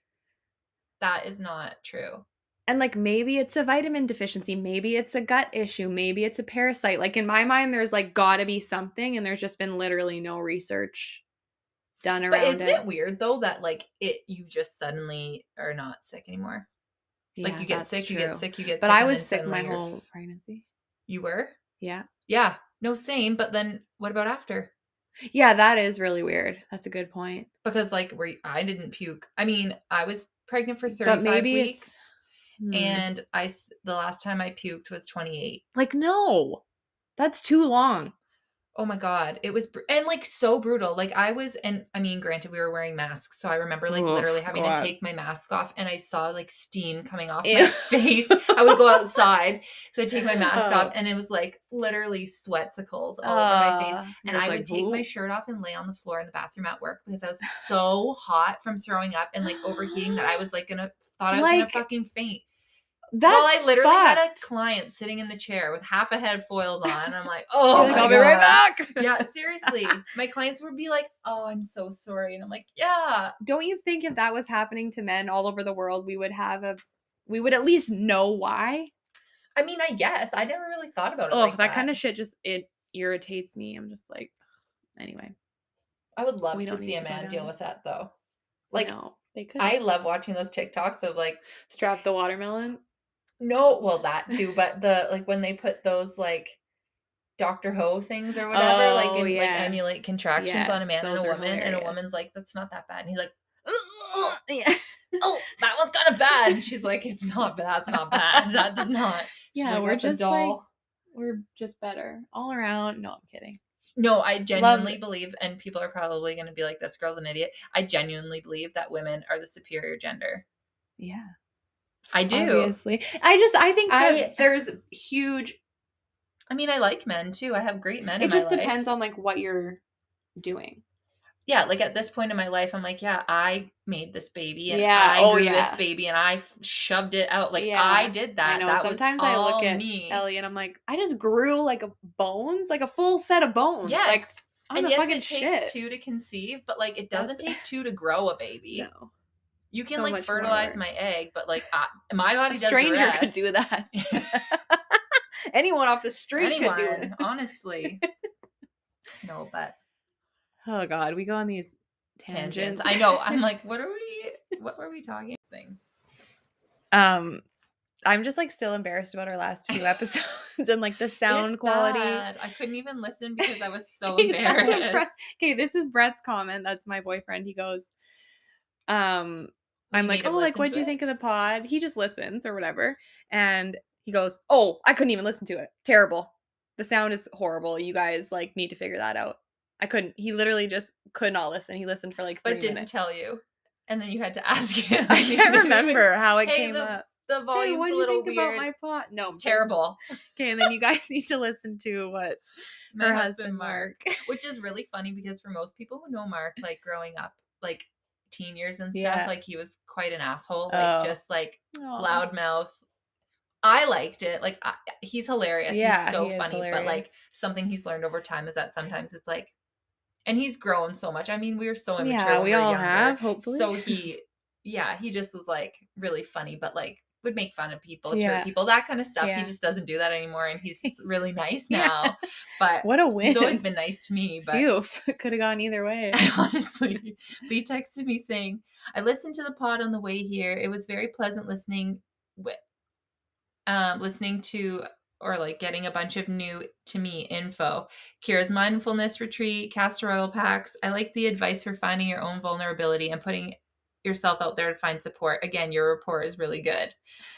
that is not true. And, like, maybe it's a vitamin deficiency. Maybe it's a gut issue. Maybe it's a parasite. Like, in my mind, there's, like, gotta be something, and there's just been literally no research done around it. But isn't it weird, though, that, like, you just suddenly are not sick anymore? Yeah, like, you get sick, you get sick, you get sick. But I was sick my whole pregnancy. You were? Yeah. Yeah. No, same. But then what about after? Yeah, that is really weird. That's a good point. Because, like, I didn't puke. I mean, I was pregnant for 35 weeks. And the last time I puked was 28. Like, no, that's too long. Oh my God. It was, and like so brutal. Like I was, and I mean, granted we were wearing masks. So I remember like literally having to take my mask off and I saw like steam coming off my face. I would go outside. So I'd take my mask off and it was like literally sweatsicles all over my face. And I would like, take my shirt off and lay on the floor in the bathroom at work because I was so hot from throwing up and like overheating that I was like thought I was gonna fucking faint. Well, I literally had a client sitting in the chair with half a head of foils on. And I'm like, oh, I'll be right back. Yeah, seriously. My clients would be like, oh, I'm so sorry. And I'm like, yeah. Don't you think if that was happening to men all over the world, we would at least know why? I mean, I guess. I never really thought about it like that. That kind of shit just, it irritates me. I'm just like, anyway. I would love to see a man deal with that though. Like, they could. I love watching those TikToks of like. Strap the watermelon. No, well, that too, but the, like, when they put those, like, Dr. Ho things or whatever, like, emulate contractions on a man and a woman, and a woman's like, that's not that bad. And he's like, oh, that one's kind of bad. And she's like, it's not bad. That's not bad. That does not. Yeah, like, we're just better all around. No, I'm kidding. No, I genuinely believe, and people are probably going to be like, this girl's an idiot. I genuinely believe that women are the superior gender. Yeah. I do. Obviously. I think there's huge. I mean, I like men too. I have great men in my life. It just depends on like what you're doing. Yeah. Like at this point in my life, I'm like, yeah, I made this baby and I grew this baby and I shoved it out. Like I did that. I know. That sometimes was all I look at me. Ellie and I'm like, I just grew like a bones, like a full set of bones. Yes. Like, and yes, it takes two to conceive, but like it doesn't take two to grow a baby. No. You can, so like, fertilize my egg, but, like, my body does the rest. A stranger could do that. Anyone off the street could do it. Honestly. No, but. Oh, God. We go on these tangents. I know. I'm like, what were we talking about? I'm just, like, still embarrassed about our last few episodes and, like, the sound quality. Bad. I couldn't even listen because I was so embarrassed. Okay, this is Brett's comment. That's my boyfriend. He goes, I'm like, oh, like, what'd you think of the pod? He just listens or whatever. And he goes, oh, I couldn't even listen to it. Terrible. The sound is horrible. You guys, like, need to figure that out. I couldn't. He literally just could not listen. He listened for, like, 3 minutes. But didn't tell you. And then you had to ask him. I can't remember how it came up. The volume's a little weird. What do you think about my pod? No. It's terrible. Okay, and then you guys need to listen to what her husband, Mark. Which is really funny because for most people who know Mark, like, growing up, like, teen years and stuff, like he was quite an asshole, like just like loudmouth. I liked it, like he's hilarious. He's so funny, but like something he's learned over time is that sometimes it's like, and he's grown so much. I mean, we were so immature. Yeah, we all younger, have hopefully. So he just was like really funny, but like would make fun of people, cheer people, that kind of stuff. He just doesn't do that anymore, and he's really nice now. But what a win! He's always been nice to me. But could have gone either way, honestly. But he texted me saying, "I listened to the pod on the way here. It was very pleasant listening to." Or like getting a bunch of new to me info. Kira's mindfulness retreat, castor oil packs. I like the advice for finding your own vulnerability and putting yourself out there to find support. Again, your rapport is really good.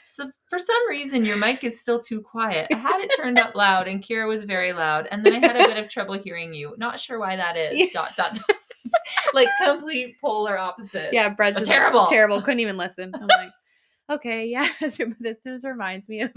So for some reason, your mic is still too quiet. I had it turned up loud and Kira was very loud. And then I had a bit of trouble hearing you. Not sure why that is. .. Like complete polar opposite. Yeah, Brett just terrible. Couldn't even listen. I'm like, okay, yeah, this just reminds me of.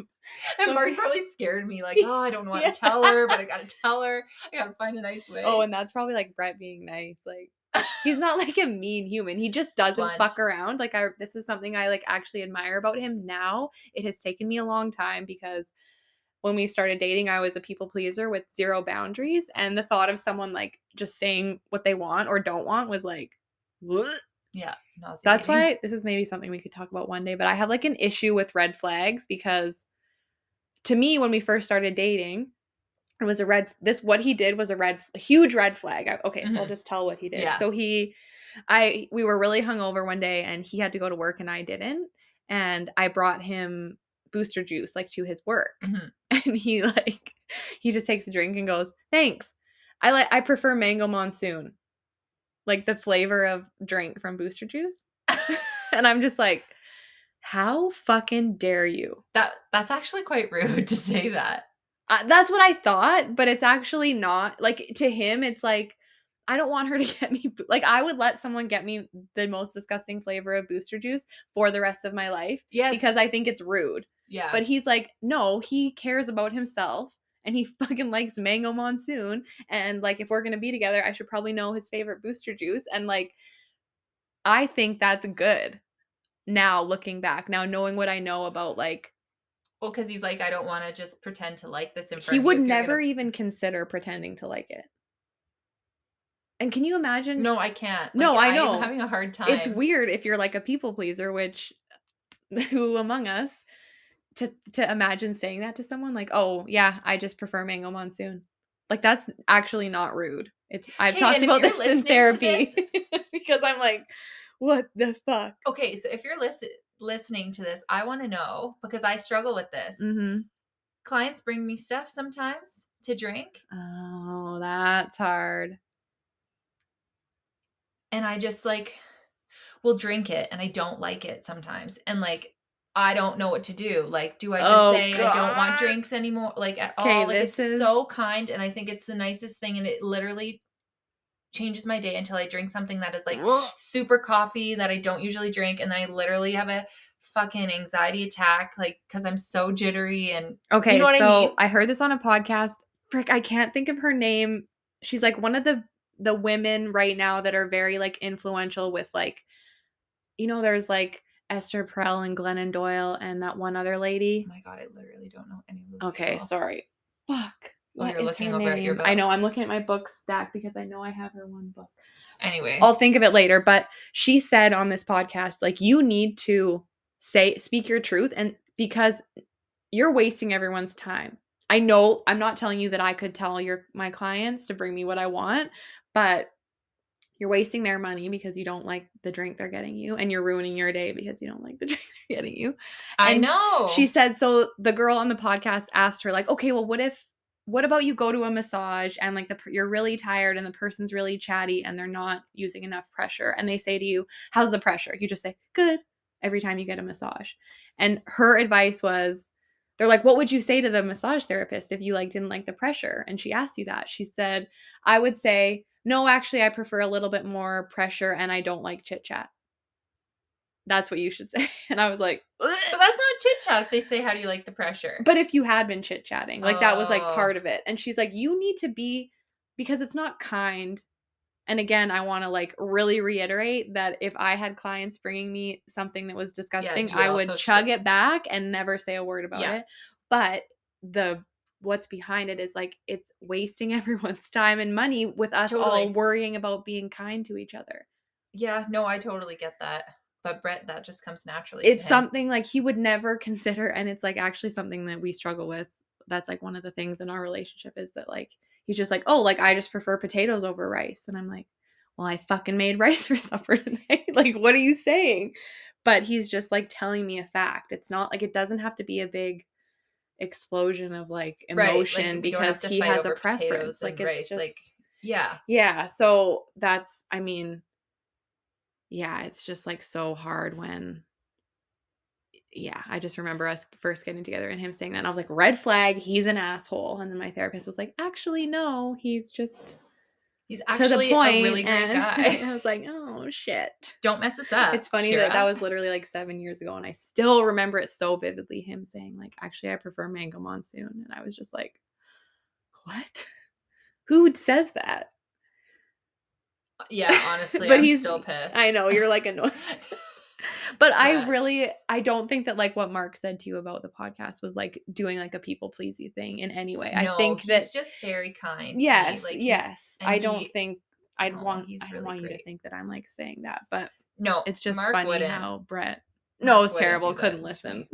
And Mark probably scared me, like, oh, I don't want to tell her, but I gotta tell her. I gotta find a nice way. Oh, and that's probably like Brett being nice. Like, he's not like a mean human. He just doesn't fuck around. Like, this is something I like actually admire about him now. It has taken me a long time because when we started dating, I was a people pleaser with zero boundaries. And the thought of someone like just saying what they want or don't want was like, what? Yeah. That's why this is maybe something we could talk about one day, but I have like an issue with red flags because to me, when we first started dating, it was what he did was a huge red flag. Okay. Mm-hmm. So I'll just tell what he did. Yeah. So we were really hungover one day and he had to go to work and I didn't. And I brought him Booster juice like to his work. Mm-hmm. And he just takes a drink and goes, thanks. I prefer Mango Monsoon. Like the flavor of drink from Booster juice. And I'm just like, how fucking dare you? That's actually quite rude to say that. That's what I thought, but it's actually not. Like, to him, it's like, I don't want her to get me. Like, I would let someone get me the most disgusting flavor of Booster juice for the rest of my life. Yes. Because I think it's rude. Yeah. But he's like, no, he cares about himself. And he fucking likes Mango Monsoon. And, like, if we're going to be together, I should probably know his favorite Booster juice. And, like, I think that's good now looking back. Now knowing what I know about, like. Well, because he's like, I don't want to just pretend to like this in front of you. He would never even consider pretending to like it. And can you imagine? No, I can't. Like, no, I know. I'm having a hard time. It's weird if you're, like, a people pleaser, which who among us. To imagine saying that to someone, like, oh yeah, I just prefer Mango Monsoon. Like, that's actually not rude. It's I've talked about this in therapy because I'm like, what the fuck? Okay, so if you're listening to this, I want to know because I struggle with this. Mm-hmm. Clients bring me stuff sometimes to drink. Oh, that's hard. And I just like will drink it, and I don't like it sometimes, and like. I don't know what to do. Like, do I just say God. I don't want drinks anymore? Like at all. Like it's so kind. And I think it's the nicest thing. And it literally changes my day until I drink something that is like super coffee that I don't usually drink. And then I literally have a fucking anxiety attack. Like, cause I'm so jittery and okay. You know what I mean? I heard this on a podcast. Frick, I can't think of her name. She's like one of the women right now that are very like influential with like, you know, there's like, Esther Perel and Glennon Doyle and that one other lady. Oh my God, I literally don't know any of those. Okay, people. Sorry. Fuck. Well, you're looking over at your book. I know, I'm looking at my book stack because I know I have her one book. Anyway. I'll think of it later, but she said on this podcast, like, you need to speak your truth and because you're wasting everyone's time. I know I'm not telling you that I could tell my clients to bring me what I want, but you're wasting their money because you don't like the drink they're getting you and you're ruining your day because you don't like the drink they're getting you. I know. She said, so the girl on the podcast asked her like, okay, well, what about you go to a massage and like you're really tired and the person's really chatty and they're not using enough pressure. And they say to you, how's the pressure? You just say good every time you get a massage. And her advice was, they're like, what would you say to the massage therapist if you like didn't like the pressure? And she asked you that. She said, I would say, no, actually, I prefer a little bit more pressure and I don't like chit-chat. That's what you should say. And I was like, but that's not chit-chat if they say, how do you like the pressure? But if you had been chit-chatting, like that was like part of it. And she's like, you need to be, because it's not kind. And again, I want to like really reiterate that if I had clients bringing me something that was disgusting, I would chug it back and never say a word about it. But what's behind it is like it's wasting everyone's time and money with us all worrying about being kind to each other. Yeah, no, I totally get that. But Brett, that just comes naturally. It's something like he would never consider. And it's like actually something that we struggle with. That's like one of the things in our relationship is that like he's just like, oh, like I just prefer potatoes over rice. And I'm like, well, I fucking made rice for supper tonight. Like, what are you saying? But he's just like telling me a fact. It's not like it doesn't have to be a big explosion of like emotion like, because he has a preference like it's rice. Just like yeah so that's I mean yeah it's just like so hard when I just remember us first getting together and him saying that and I was like red flag, he's an asshole. And then my therapist was like, actually no, he's just He's actually a really great guy. I was like, oh, shit. Don't mess this up. It's funny that was literally like 7 years ago, and I still remember it so vividly, him saying, like, actually, I prefer Mango Monsoon. And I was just like, what? Who says that? Yeah, honestly, but he's still pissed. I know, you're like annoyed. But I don't think that like what Mark said to you about the podcast was like doing like a people pleasy thing in any way. No, I think that he's just very kind. Yes. Like, yes. I don't want you to think that I'm like saying that, but no, it's just Mark funny how Brett. No, it was terrible. Couldn't listen.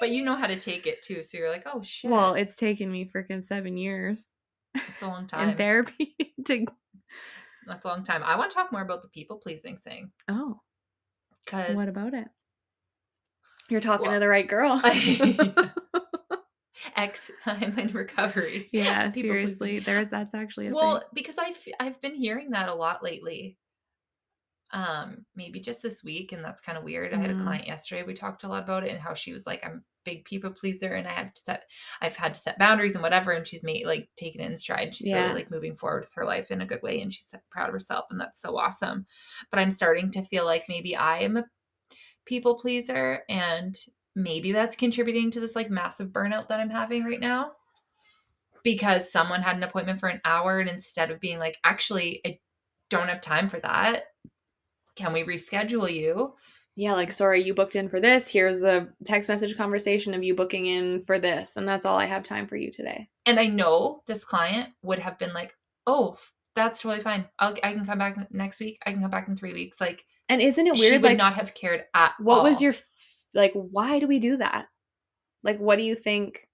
But you know how to take it too. So you're like, oh shit. Well, it's taken me freaking 7 years. It's a long time in therapy to. That's a long time. I want to talk more about the people-pleasing thing. Oh. Because what about it? You're talking to the right girl. I'm in recovery. Yeah, seriously. That's actually a thing. Well, because I've been hearing that a lot lately. Maybe just this week, and that's kind of weird. I had a client yesterday. We talked a lot about it and how she was like, I'm a big people pleaser and I've had to set boundaries and whatever. And she's made like taken it in stride. She's really like moving forward with her life in a good way. And she's proud of herself. And that's so awesome. But I'm starting to feel like maybe I am a people pleaser, and maybe that's contributing to this like massive burnout that I'm having right now, because someone had an appointment for an hour. And instead of being like, actually, I don't have time for that. Can we reschedule you? Yeah, like, sorry, you booked in for this. Here's the text message conversation of you booking in for this. And that's all I have time for you today. And I know this client would have been like, oh, that's totally fine. I can come back next week. I can come back in 3 weeks. Like, and isn't it weird? She would not have cared at all. What was your, like, why do we do that? Like, what do you think?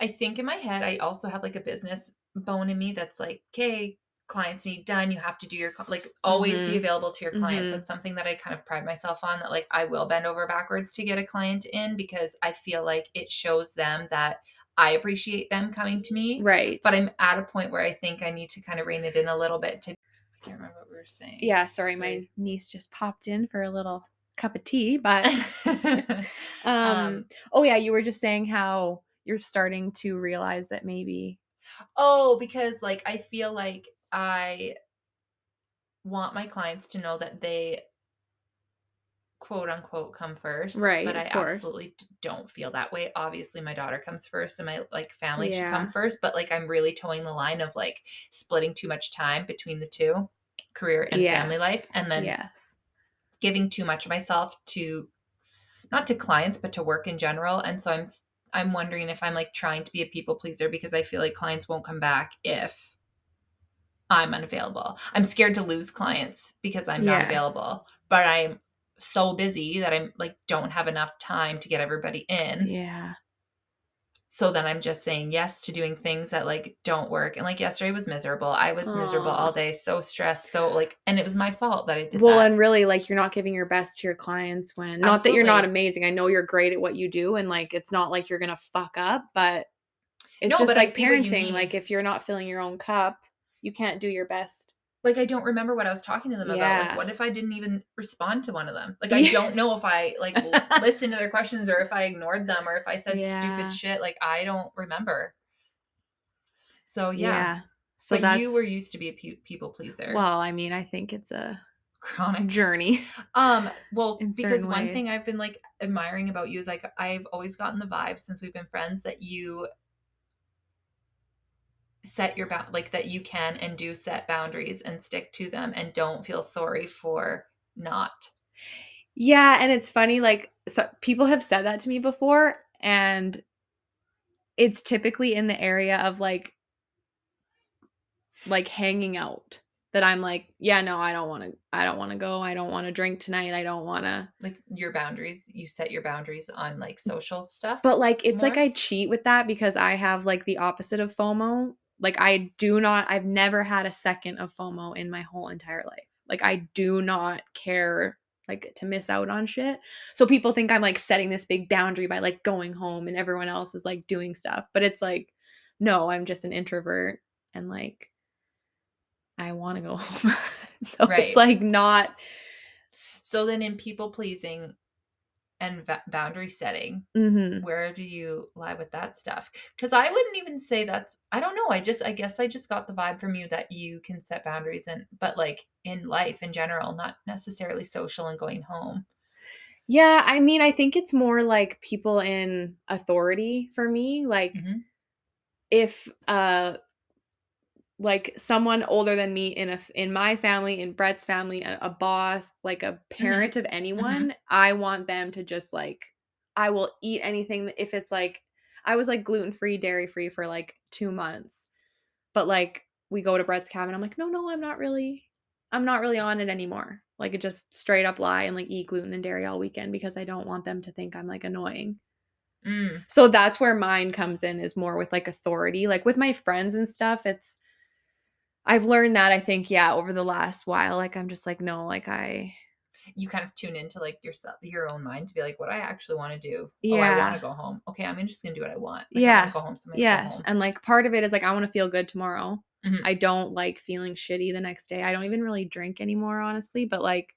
I think in my head, I also have like a business bone in me that's like, okay, clients need done. You have to do your, like, always be available to your clients. That's something that I kind of pride myself on, that like I will bend over backwards to get a client in, because I feel like it shows them that I appreciate them coming to me. Right. But I'm at a point where I think I need to kind of rein it in a little bit to, I can't remember what we were saying. Yeah. Sorry. My niece just popped in for a little cup of tea, but, oh yeah. You were just saying how you're starting to realize that maybe, because like, I feel like I want my clients to know that they quote unquote come first. Right. But I absolutely don't feel that way. Obviously my daughter comes first and my like family should come first, but like, I'm really towing the line of like splitting too much time between the two, career and family life. And then giving too much of myself to, not to clients, but to work in general. And so I'm wondering if I'm like trying to be a people pleaser, because I feel like clients won't come back if I'm unavailable. I'm scared to lose clients because I'm not available, but I'm so busy that I'm like, don't have enough time to get everybody in. Yeah. So then I'm just saying yes to doing things that like don't work. And like yesterday was miserable. I was miserable all day. So stressed. So like, and it was my fault that I did that. Well, and really like you're not giving your best to your clients when, not that you're not amazing. I know you're great at what you do. And like, it's not like you're going to fuck up, but it's but like parenting. Like if you're not filling your own cup, you can't do your best. Like, I don't remember what I was talking to them about. Like, what if I didn't even respond to one of them? Like, I don't know if I like listened to their questions or if I ignored them or if I said stupid shit. Like, I don't remember. So, yeah. So but you were used to be a people pleaser. Well, I mean, I think it's a chronic journey. Well, because one thing I've been like admiring about you is like, I've always gotten the vibe since we've been friends that you set your bound, like that you can and do set boundaries and stick to them and don't feel sorry for not. Yeah. And it's funny, like so people have said that to me before, and it's typically in the area of like hanging out that I'm like, yeah, no, I don't want to go. I don't want to drink tonight. I don't want to like your boundaries. You set your boundaries on like social stuff, but like, it's more like I cheat with that because I have like the opposite of FOMO. Like I've never had a second of FOMO in my whole entire life. Like I do not care like to miss out on shit. So people think I'm like setting this big boundary by like going home and everyone else is like doing stuff. But it's like, no, I'm just an introvert and like I want to go home. So it's like not. So then in people pleasing, and boundary setting. Mm-hmm. Where do you lie with that stuff? Because I wouldn't even say that's, I don't know. I guess I just got the vibe from you that you can set boundaries but like in life in general, not necessarily social and going home. Yeah. I mean, I think it's more like people in authority for me. Like mm-hmm. if, like someone older than me in my family, in Brett's family, a boss, like a parent mm-hmm. of anyone, mm-hmm. I want them to just like, I will eat anything. If it's like, I was like gluten-free, dairy-free for like 2 months, but like we go to Brett's cabin. I'm like, no, I'm not really on it anymore. Like it just straight up lie and like eat gluten and dairy all weekend because I don't want them to think I'm like annoying. Mm. So that's where mine comes in, is more with like authority, like with my friends and stuff. It's, I've learned that I think, yeah, over the last while, like, I'm just like, no, like you kind of tune into like yourself, your own mind to be like, what I actually want to do. Yeah. Oh, I want to go home. Okay. I'm just going to do what I want. Like, yeah. I want to go home. So yes. Go home. And like, part of it is like, I want to feel good tomorrow. Mm-hmm. I don't like feeling shitty the next day. I don't even really drink anymore, honestly. But like,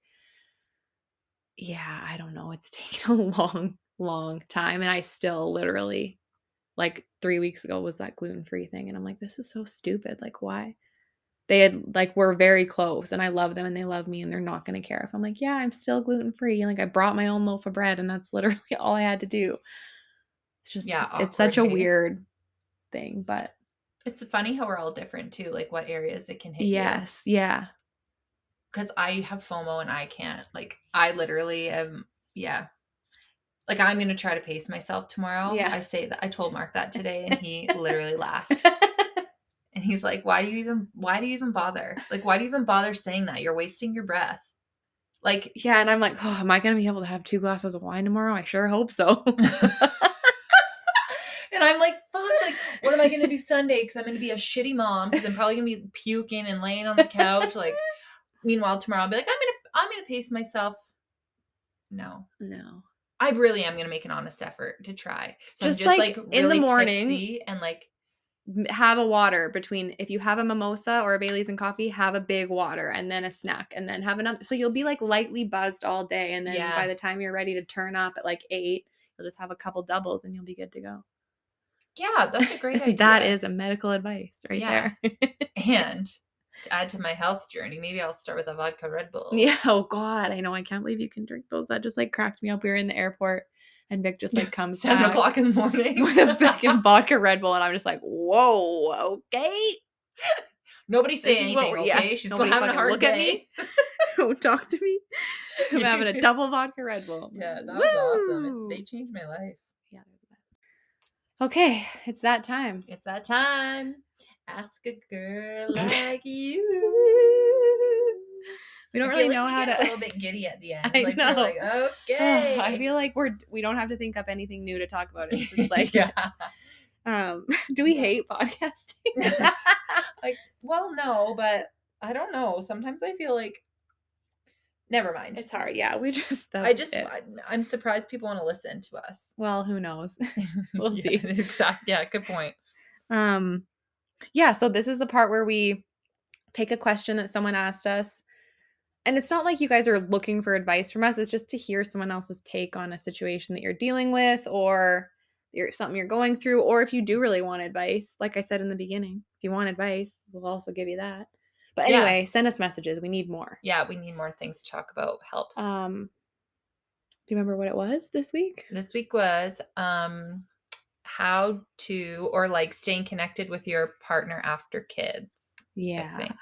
yeah, I don't know. It's taken a long, long time. And I still literally like 3 weeks ago was that gluten-free thing. And I'm like, this is so stupid. Like, why? They had like, we're very close and I love them and they love me and they're not going to care if I'm like, yeah, I'm still gluten-free. And like I brought my own loaf of bread and that's literally all I had to do. It's just, yeah, awkward, it's such a weird thing, but. It's funny how we're all different too. Like what areas it can hit. Yes. You. Yeah. Cause I have FOMO and I can't, like, I literally am. Yeah. Like I'm going to try to pace myself tomorrow. Yeah. I say that. I told Mark that today and he literally laughed. And he's like, why do you even bother? Like, why do you even bother saying that? You're wasting your breath. Like, yeah. And I'm like, oh, am I going to be able to have 2 glasses of wine tomorrow? I sure hope so. And I'm like, fuck, like, what am I going to do Sunday? Cause I'm going to be a shitty mom. Cause I'm probably going to be puking and laying on the couch. Like, meanwhile, tomorrow I'll be like, I'm going to pace myself. No, I really am going to make an honest effort to try. So just I'm just like really in the morning and like, have a water between, if you have a mimosa or a Bailey's and coffee, have a big water and then a snack and then have another. So you'll be like lightly buzzed all day. And then yeah. by the time you're ready to turn up at like 8, you'll just have a couple doubles and you'll be good to go. Yeah. That's a great idea. That is a medical advice right yeah. there. And to add to my health journey, maybe I'll start with a vodka Red Bull. Yeah. Oh God. I know. I can't believe you can drink those. That just like cracked me up. We were in the airport. And Vic just like comes 7 o'clock in the morning with a fucking vodka Red Bull, and I'm just like, "Whoa, okay." Nobody say anything, okay? Yeah. She's going to have a hard look day. At me. Don't talk to me. I'm having a double vodka Red Bull. Yeah, that was awesome. They changed my life. Yeah. Okay, it's that time. It's that time. Ask a girl like you. We don't really know how to. A little bit giddy at the end. I like, know. Like, okay. I feel like we don't have to think up anything new to talk about. It's just like, yeah. Do we hate podcasting? Like, well, no, but I don't know. Sometimes I feel like, never mind. It's hard. Yeah, we just. That's I just. It. I'm surprised people want to listen to us. Well, who knows? We'll yeah, see. Exactly. Yeah. Good point. Yeah. So this is the part where we take a question that someone asked us. And it's not like you guys are looking for advice from us. It's just to hear someone else's take on a situation that you're dealing with or something you're going through. Or if you do really want advice, like I said in the beginning, if you want advice, we'll also give you that. But anyway, yeah. Send us messages. We need more. Yeah, we need more things to talk about. Help. Do you remember what it was this week? This week was how to or like staying connected with your partner after kids. Yeah, I think.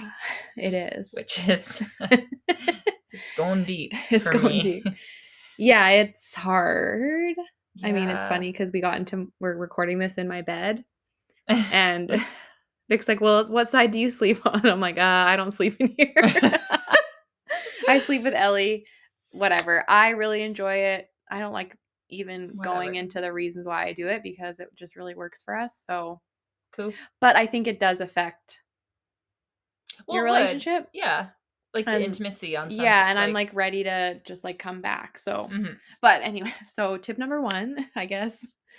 It is. Which is, it's going deep. It's for going me. Deep. Yeah, it's hard. Yeah. I mean, it's funny because we're recording this in my bed. And Vic's like, well, what side do you sleep on? I'm like, I don't sleep in here. I sleep with Ellie. Whatever. I really enjoy it. I don't like even whatever. Going into the reasons why I do it because it just really works for us. So cool. But I think it does affect. Well, your relationship would. Yeah, like the intimacy on something. Yeah, and like, I'm like ready to just like come back, so mm-hmm. But anyway, so tip number 1, I guess,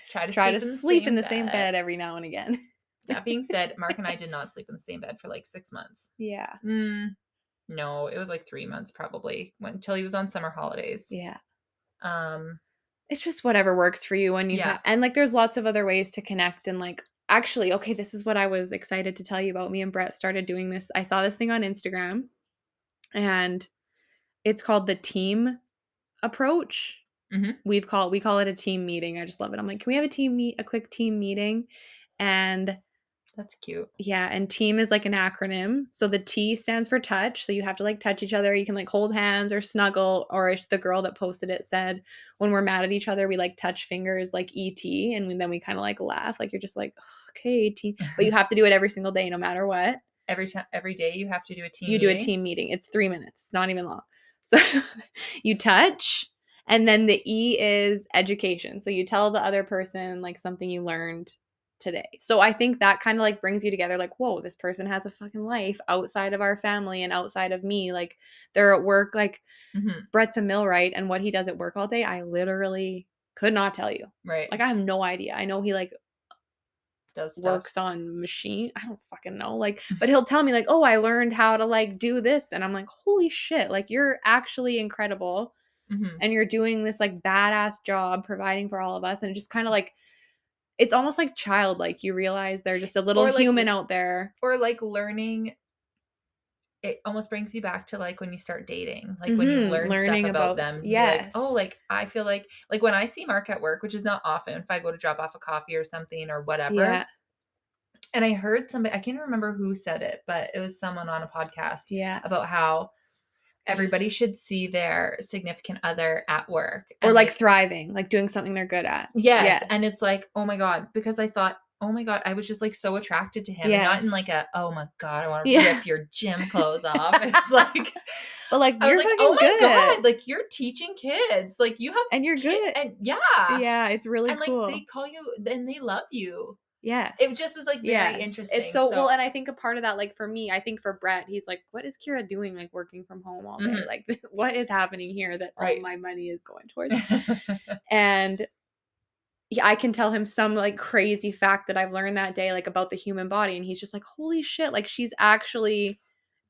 try to sleep in the same bed every now and again. That being said, Mark and I did not sleep in the same bed for like 6 months. Yeah. No, it was like 3 months probably until he was on summer holidays. Yeah. it's just whatever works for you when you and like there's lots of other ways to connect. And like actually, okay, this is what I was excited to tell you about. Me and Brett started doing this. I saw this thing on Instagram and it's called the team approach. Mm-hmm. We call it a team meeting. I just love it. I'm like, can we have a quick team meeting? And that's cute. Yeah. And team is like an acronym. So the T stands for touch. So you have to like touch each other. You can like hold hands or snuggle. Or if the girl that posted it said, when we're mad at each other, we like touch fingers like ET. And then we kind of like laugh. Like you're just like, oh, okay, team. But you have to do it every single day, no matter what. Every day you have to do a team meeting. You do a team meeting. It's 3 minutes. It's not even long. So you touch. And then the E is education. So you tell the other person like something you learned today. So I think that kind of like brings you together, like, whoa, this person has a fucking life outside of our family and outside of me. Like they're at work, like mm-hmm. Brett's a millwright and what he does at work all day, I literally could not tell you. Right. Like I have no idea. I know he like does stuff. Works on machine. I don't fucking know. Like, but he'll tell me like, oh, I learned how to like do this. And I'm like, holy shit, like you're actually incredible. Mm-hmm. And you're doing this like badass job providing for all of us. And it just kind of like, it's almost like childlike. You realize they're just a little like, human out there. Or like learning, it almost brings you back to like when you start dating. Like mm-hmm. when you learning stuff about them. Yes. Like, oh, like I feel like when I see Mark at work, which is not often, if I go to drop off a coffee or something or whatever. Yeah. And I heard somebody, I can't remember who said it, but it was someone on a podcast about how everybody should see their significant other at work. Or like thriving, like doing something they're good at. Yes. And it's like, oh my God, because I thought, oh my God, I was just like so attracted to him. Yes. Not in like a, oh my God, I want to rip your gym clothes off. It's like, but like, you're like, oh my good. God, like you're teaching kids. Like you have, and you're good. And yeah, it's really and cool. And like they call you and they love you. Yes. It just was like very interesting. It's so well, and I think a part of that, like for me, I think for Brett, he's like, what is Kira doing like working from home all day? Mm-hmm. Like what is happening here that all my money is going towards? And yeah, I can tell him some like crazy fact that I've learned that day, like about the human body. And he's just like, holy shit, like she's actually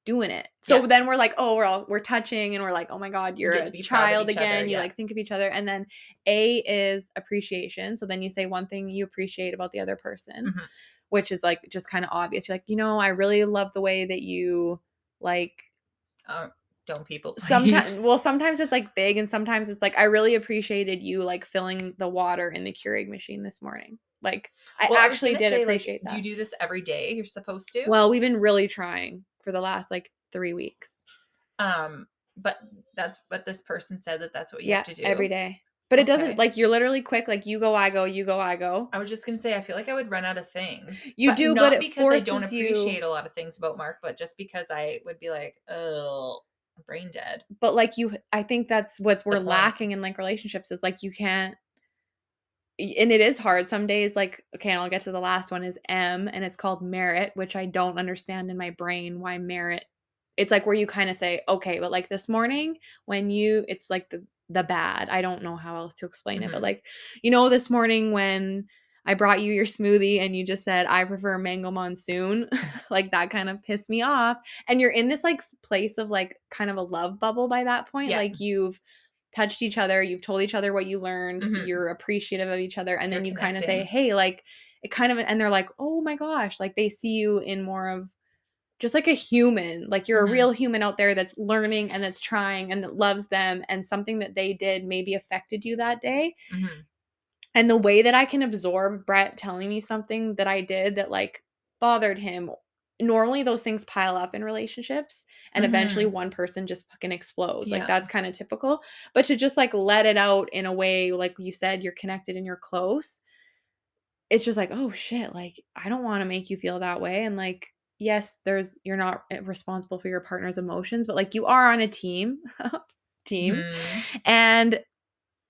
doing it. So then we're like, oh, we're touching and we're like, oh my God, you're a child again. You like think of each other. And then A is appreciation. So then you say one thing you appreciate about the other person, mm-hmm. which is like just kind of obvious. You're like, you know, I really love the way that you like don't people please. Sometimes it's like big and sometimes it's like I really appreciated you like filling the water in the Keurig machine this morning. Like I actually did appreciate that. Do you do this every day? You're supposed to? Well, we've been really trying for the last like 3 weeks. But that's what this person said that's what you have to do every day. But it doesn't like you're literally quick. Like you go, I go, you go, I go. I was just gonna say, I feel like I would run out of things. You do, but it because I don't appreciate a lot of things about Mark, but just because I would be like, oh, I'm brain dead. But like I think that's what we're lacking in like relationships is like you can't. And it is hard some days, like, okay, and I'll get to the last one is M, and it's called merit, which I don't understand in my brain why merit. It's like where you kind of say, okay, but like this morning when it's like the bad. I don't know how else to explain mm-hmm. it, but like, you know, this morning when I brought you your smoothie and you just said, I prefer mango monsoon, like that kind of pissed me off. And you're in this like place of like kind of a love bubble by that point. Yeah. Like you've touched each other, you've told each other what you learned, mm-hmm. you're appreciative of each other, and then you kind of say, hey, like it kind of, and they're like, oh my gosh, like they see you in more of just like a human, like you're mm-hmm. a real human out there that's learning and that's trying and that loves them, and something that they did maybe affected you that day. Mm-hmm. And the way that I can absorb Brett telling me something that I did that like bothered him, normally those things pile up in relationships and mm-hmm. eventually one person just fucking explodes. Like that's kind of typical, but to just like let it out in a way, like you said, you're connected and you're close. It's just like, oh shit, like I don't want to make you feel that way. And like, yes, you're not responsible for your partner's emotions, but like you are on a team. Mm-hmm. And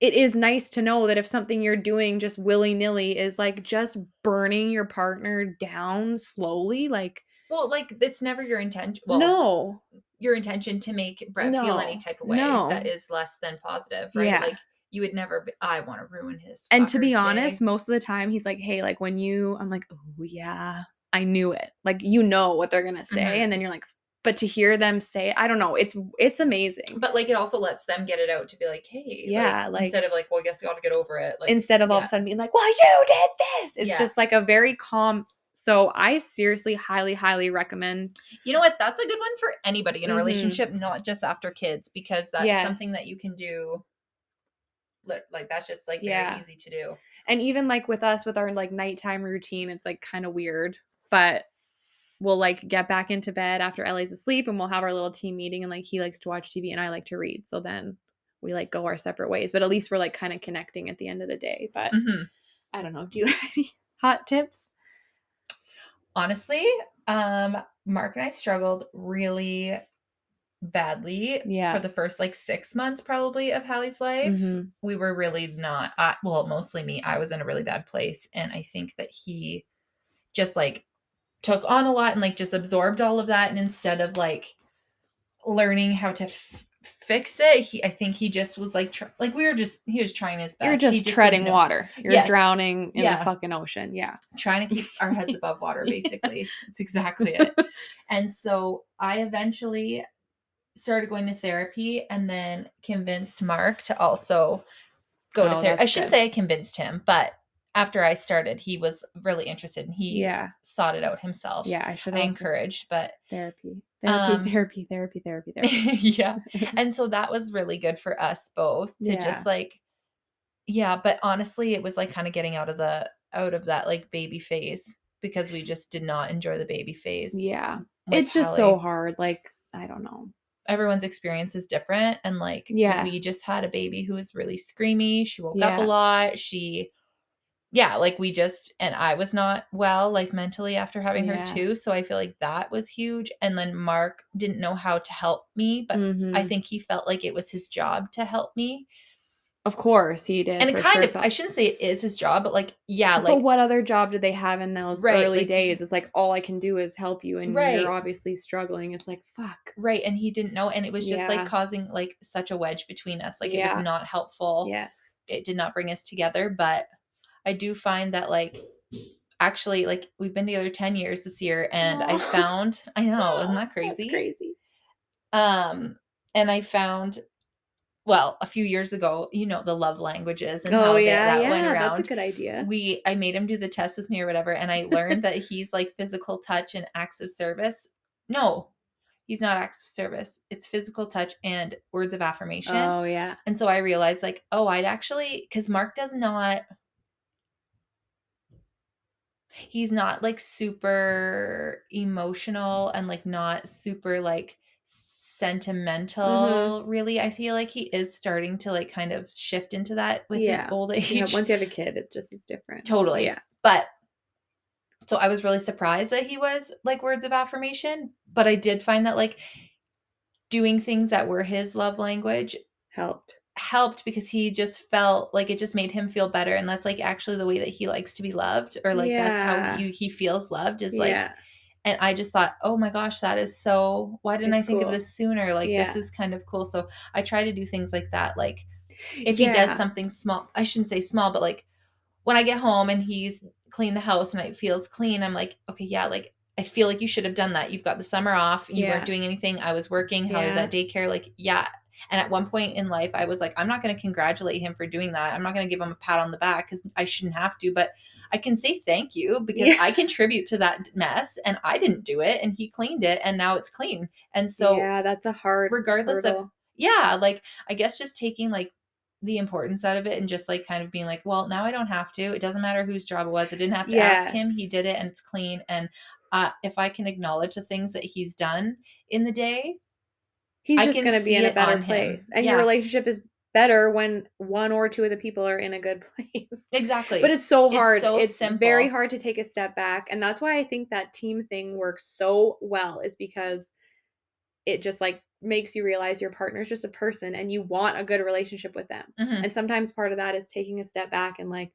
it is nice to know that if something you're doing just willy-nilly is like just burning your partner down slowly, like, well, like it's never your intention. Well, no, your intention to make Brett feel any type of way that is less than positive, right? Yeah. Like you would never. I want to ruin his. And to be honest, most of the time he's like, "Hey, like when you," I'm like, "Oh yeah, I knew it." Like you know what they're gonna say, mm-hmm. and then you're like, But to hear them say, I don't know, it's amazing. But like, it also lets them get it out to be like, hey, yeah, like instead of like, well, I guess you got to get over it. Like, instead of all of a sudden being like, well, you did this. It's just like a very calm. So I seriously highly recommend. You know what? That's a good one for anybody in a relationship, not just after kids, because that's something that you can do. Like, that's just like very easy to do. And even like with us, with our like nighttime routine, it's like kind of weird, but we'll like get back into bed after Ellie's asleep and we'll have our little team meeting, and like he likes to watch TV and I like to read. So then we like go our separate ways, but at least we're like kind of connecting at the end of the day. But I don't know. Do you have any hot tips? Honestly, Mark and I struggled really badly for the first like 6 months probably of Hallie's life. We were really not, mostly me. I was in a really bad place. And I think that he just like took on a lot and like just absorbed all of that. And instead of like learning how to fix it, I think he just was like, he was trying his best. You're just treading water. You're drowning in the fucking ocean. Yeah. Trying to keep our heads above water, basically. That's exactly it. And so I eventually started going to therapy and then convinced Mark to also go to therapy. I shouldn't say I convinced him, but after I started, he was really interested and he sought it out himself. Yeah, I encouraged, but therapy. Yeah. And so that was really good for us both to just like, but honestly, it was like kind of getting out of that like baby phase, because we just did not enjoy the baby phase. Yeah. It's just so hard. Like, I don't know. Everyone's experience is different. And like, we just had a baby who was really screamy. She woke up a lot. And I was not well, like mentally after having her too. So I feel like that was huge. And then Mark didn't know how to help me, but I think he felt like it was his job to help me. Of course he did. And it kind of, I shouldn't say it is his job, but like, like. But what other job did they have in those early days? It's like, all I can do is help you. And you're obviously struggling. It's like, fuck. Right. And he didn't know. And it was just like causing like such a wedge between us. Like it was not helpful. Yes. It did not bring us together. But I do find that like, actually, like we've been together 10 years this year, and I know, isn't that crazy? That's crazy. And I found, a few years ago, you know, the love languages and how that went around. That's a good idea. I made him do the test with me or whatever. And I learned that he's like physical touch and acts of service. No, he's not acts of service. It's physical touch and words of affirmation. Oh yeah. And so I realized like, I'd actually, cause Mark does not, he's not like super emotional and like not super like sentimental, really. I feel like he is starting to like kind of shift into that with his old age. Once you have a kid, it just is different. Totally. Yeah. But so I was really surprised that he was like words of affirmation, but I did find that like doing things that were his love language helped because he just felt like it just made him feel better. And that's like actually the way that he likes to be loved, or like that's how he feels loved is like. And I just thought, oh my gosh, that is so, why didn't I think of this sooner? Like, this is kind of cool. So I try to do things like that. Like if he does something small, I shouldn't say small, but like when I get home and he's cleaned the house and it feels clean, I'm like, okay, like I feel like you should have done that. You've got the summer off. You weren't doing anything. I was working. How was that daycare? Like, And at one point in life, I was like, I'm not going to congratulate him for doing that. I'm not going to give him a pat on the back because I shouldn't have to. But I can say thank you because I contribute to that mess and I didn't do it and he cleaned it and now it's clean. And so that's a hard regardless hurdle. Of like I guess just taking like the importance out of it and just like kind of being like, well, now I don't have to. It doesn't matter whose job it was. I didn't have to ask him. He did it and it's clean. And if I can acknowledge the things that he's done in the day, he's just going to be in a better place. And your relationship is better when one or two of the people are in a good place. Exactly. But it's so hard. It's very hard to take a step back. And that's why I think that team thing works so well, is because it just like makes you realize your partner is just a person and you want a good relationship with them. Mm-hmm. And sometimes part of that is taking a step back and like,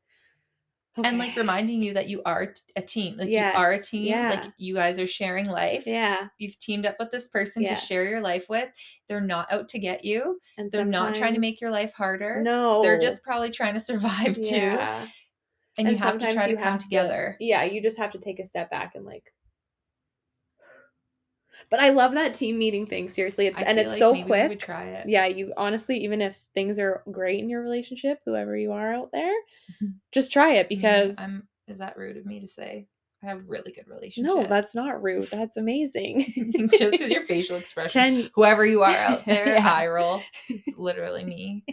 okay. And like reminding you that you are a team. Like you are a team. Like you guys are sharing life. Yeah. You've teamed up with this person to share your life with. They're not out to get you. And they're not trying to make your life harder. No. They're just probably trying to survive too. And you have to try to come together. You just have to take a step back and like But I love that team meeting thing. Seriously, it's so maybe quick. We would try it. Yeah, you honestly, even if things are great in your relationship, whoever you are out there, just try it because. Is that rude of me to say? I have a really good relationship. No, that's not rude. That's amazing. Just because your facial expression, whoever you are out there, yeah. Eye roll, it's literally me.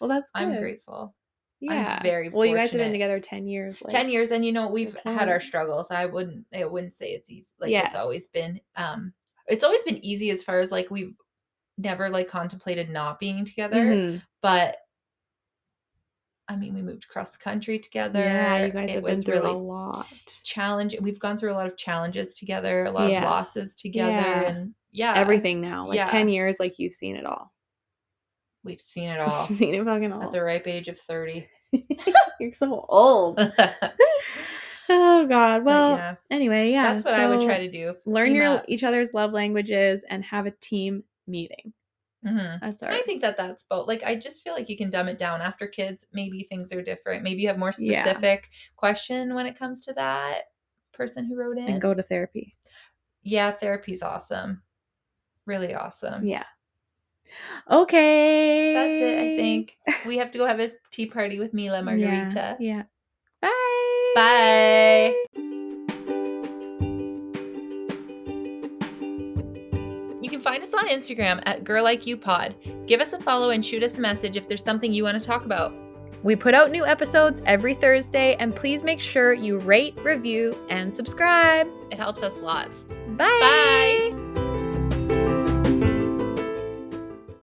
Well, that's good. I'm grateful. Yeah. I'm very fortunate. Well, you guys have been together 10 years. Like, 10 years. And, you know, we've had our struggles. I wouldn't say it's easy. Like, yes. It's always been easy as far as, like, we've never, like, contemplated not being together. Mm-hmm. But, I mean, we moved across the country together. Yeah, you guys have been through really a lot. Challenging. We've gone through a lot of challenges together, a lot of losses together. Yeah. And, everything now. Like, 10 years, like, you've seen it all. We've seen it all. Seen it fucking all. At the ripe age of 30. You're so old. Oh, God. Well, anyway, that's what I would try to do. Learn each other's love languages and have a team meeting. Mm-hmm. That's all right. I think that's both. Like, I just feel like you can dumb it down after kids. Maybe things are different. Maybe you have more specific question when it comes to that person who wrote in. And go to therapy. Yeah, therapy's awesome. Really awesome. Yeah. Okay. That's it, I think. We have to go have a tea party with Mila Margarita. Yeah. Bye. Bye. You can find us on Instagram at GirlLikeYouPod. Give us a follow and shoot us a message if there's something you want to talk about. We put out new episodes every Thursday, and please make sure you rate, review, and subscribe. It helps us lots. Bye. Bye.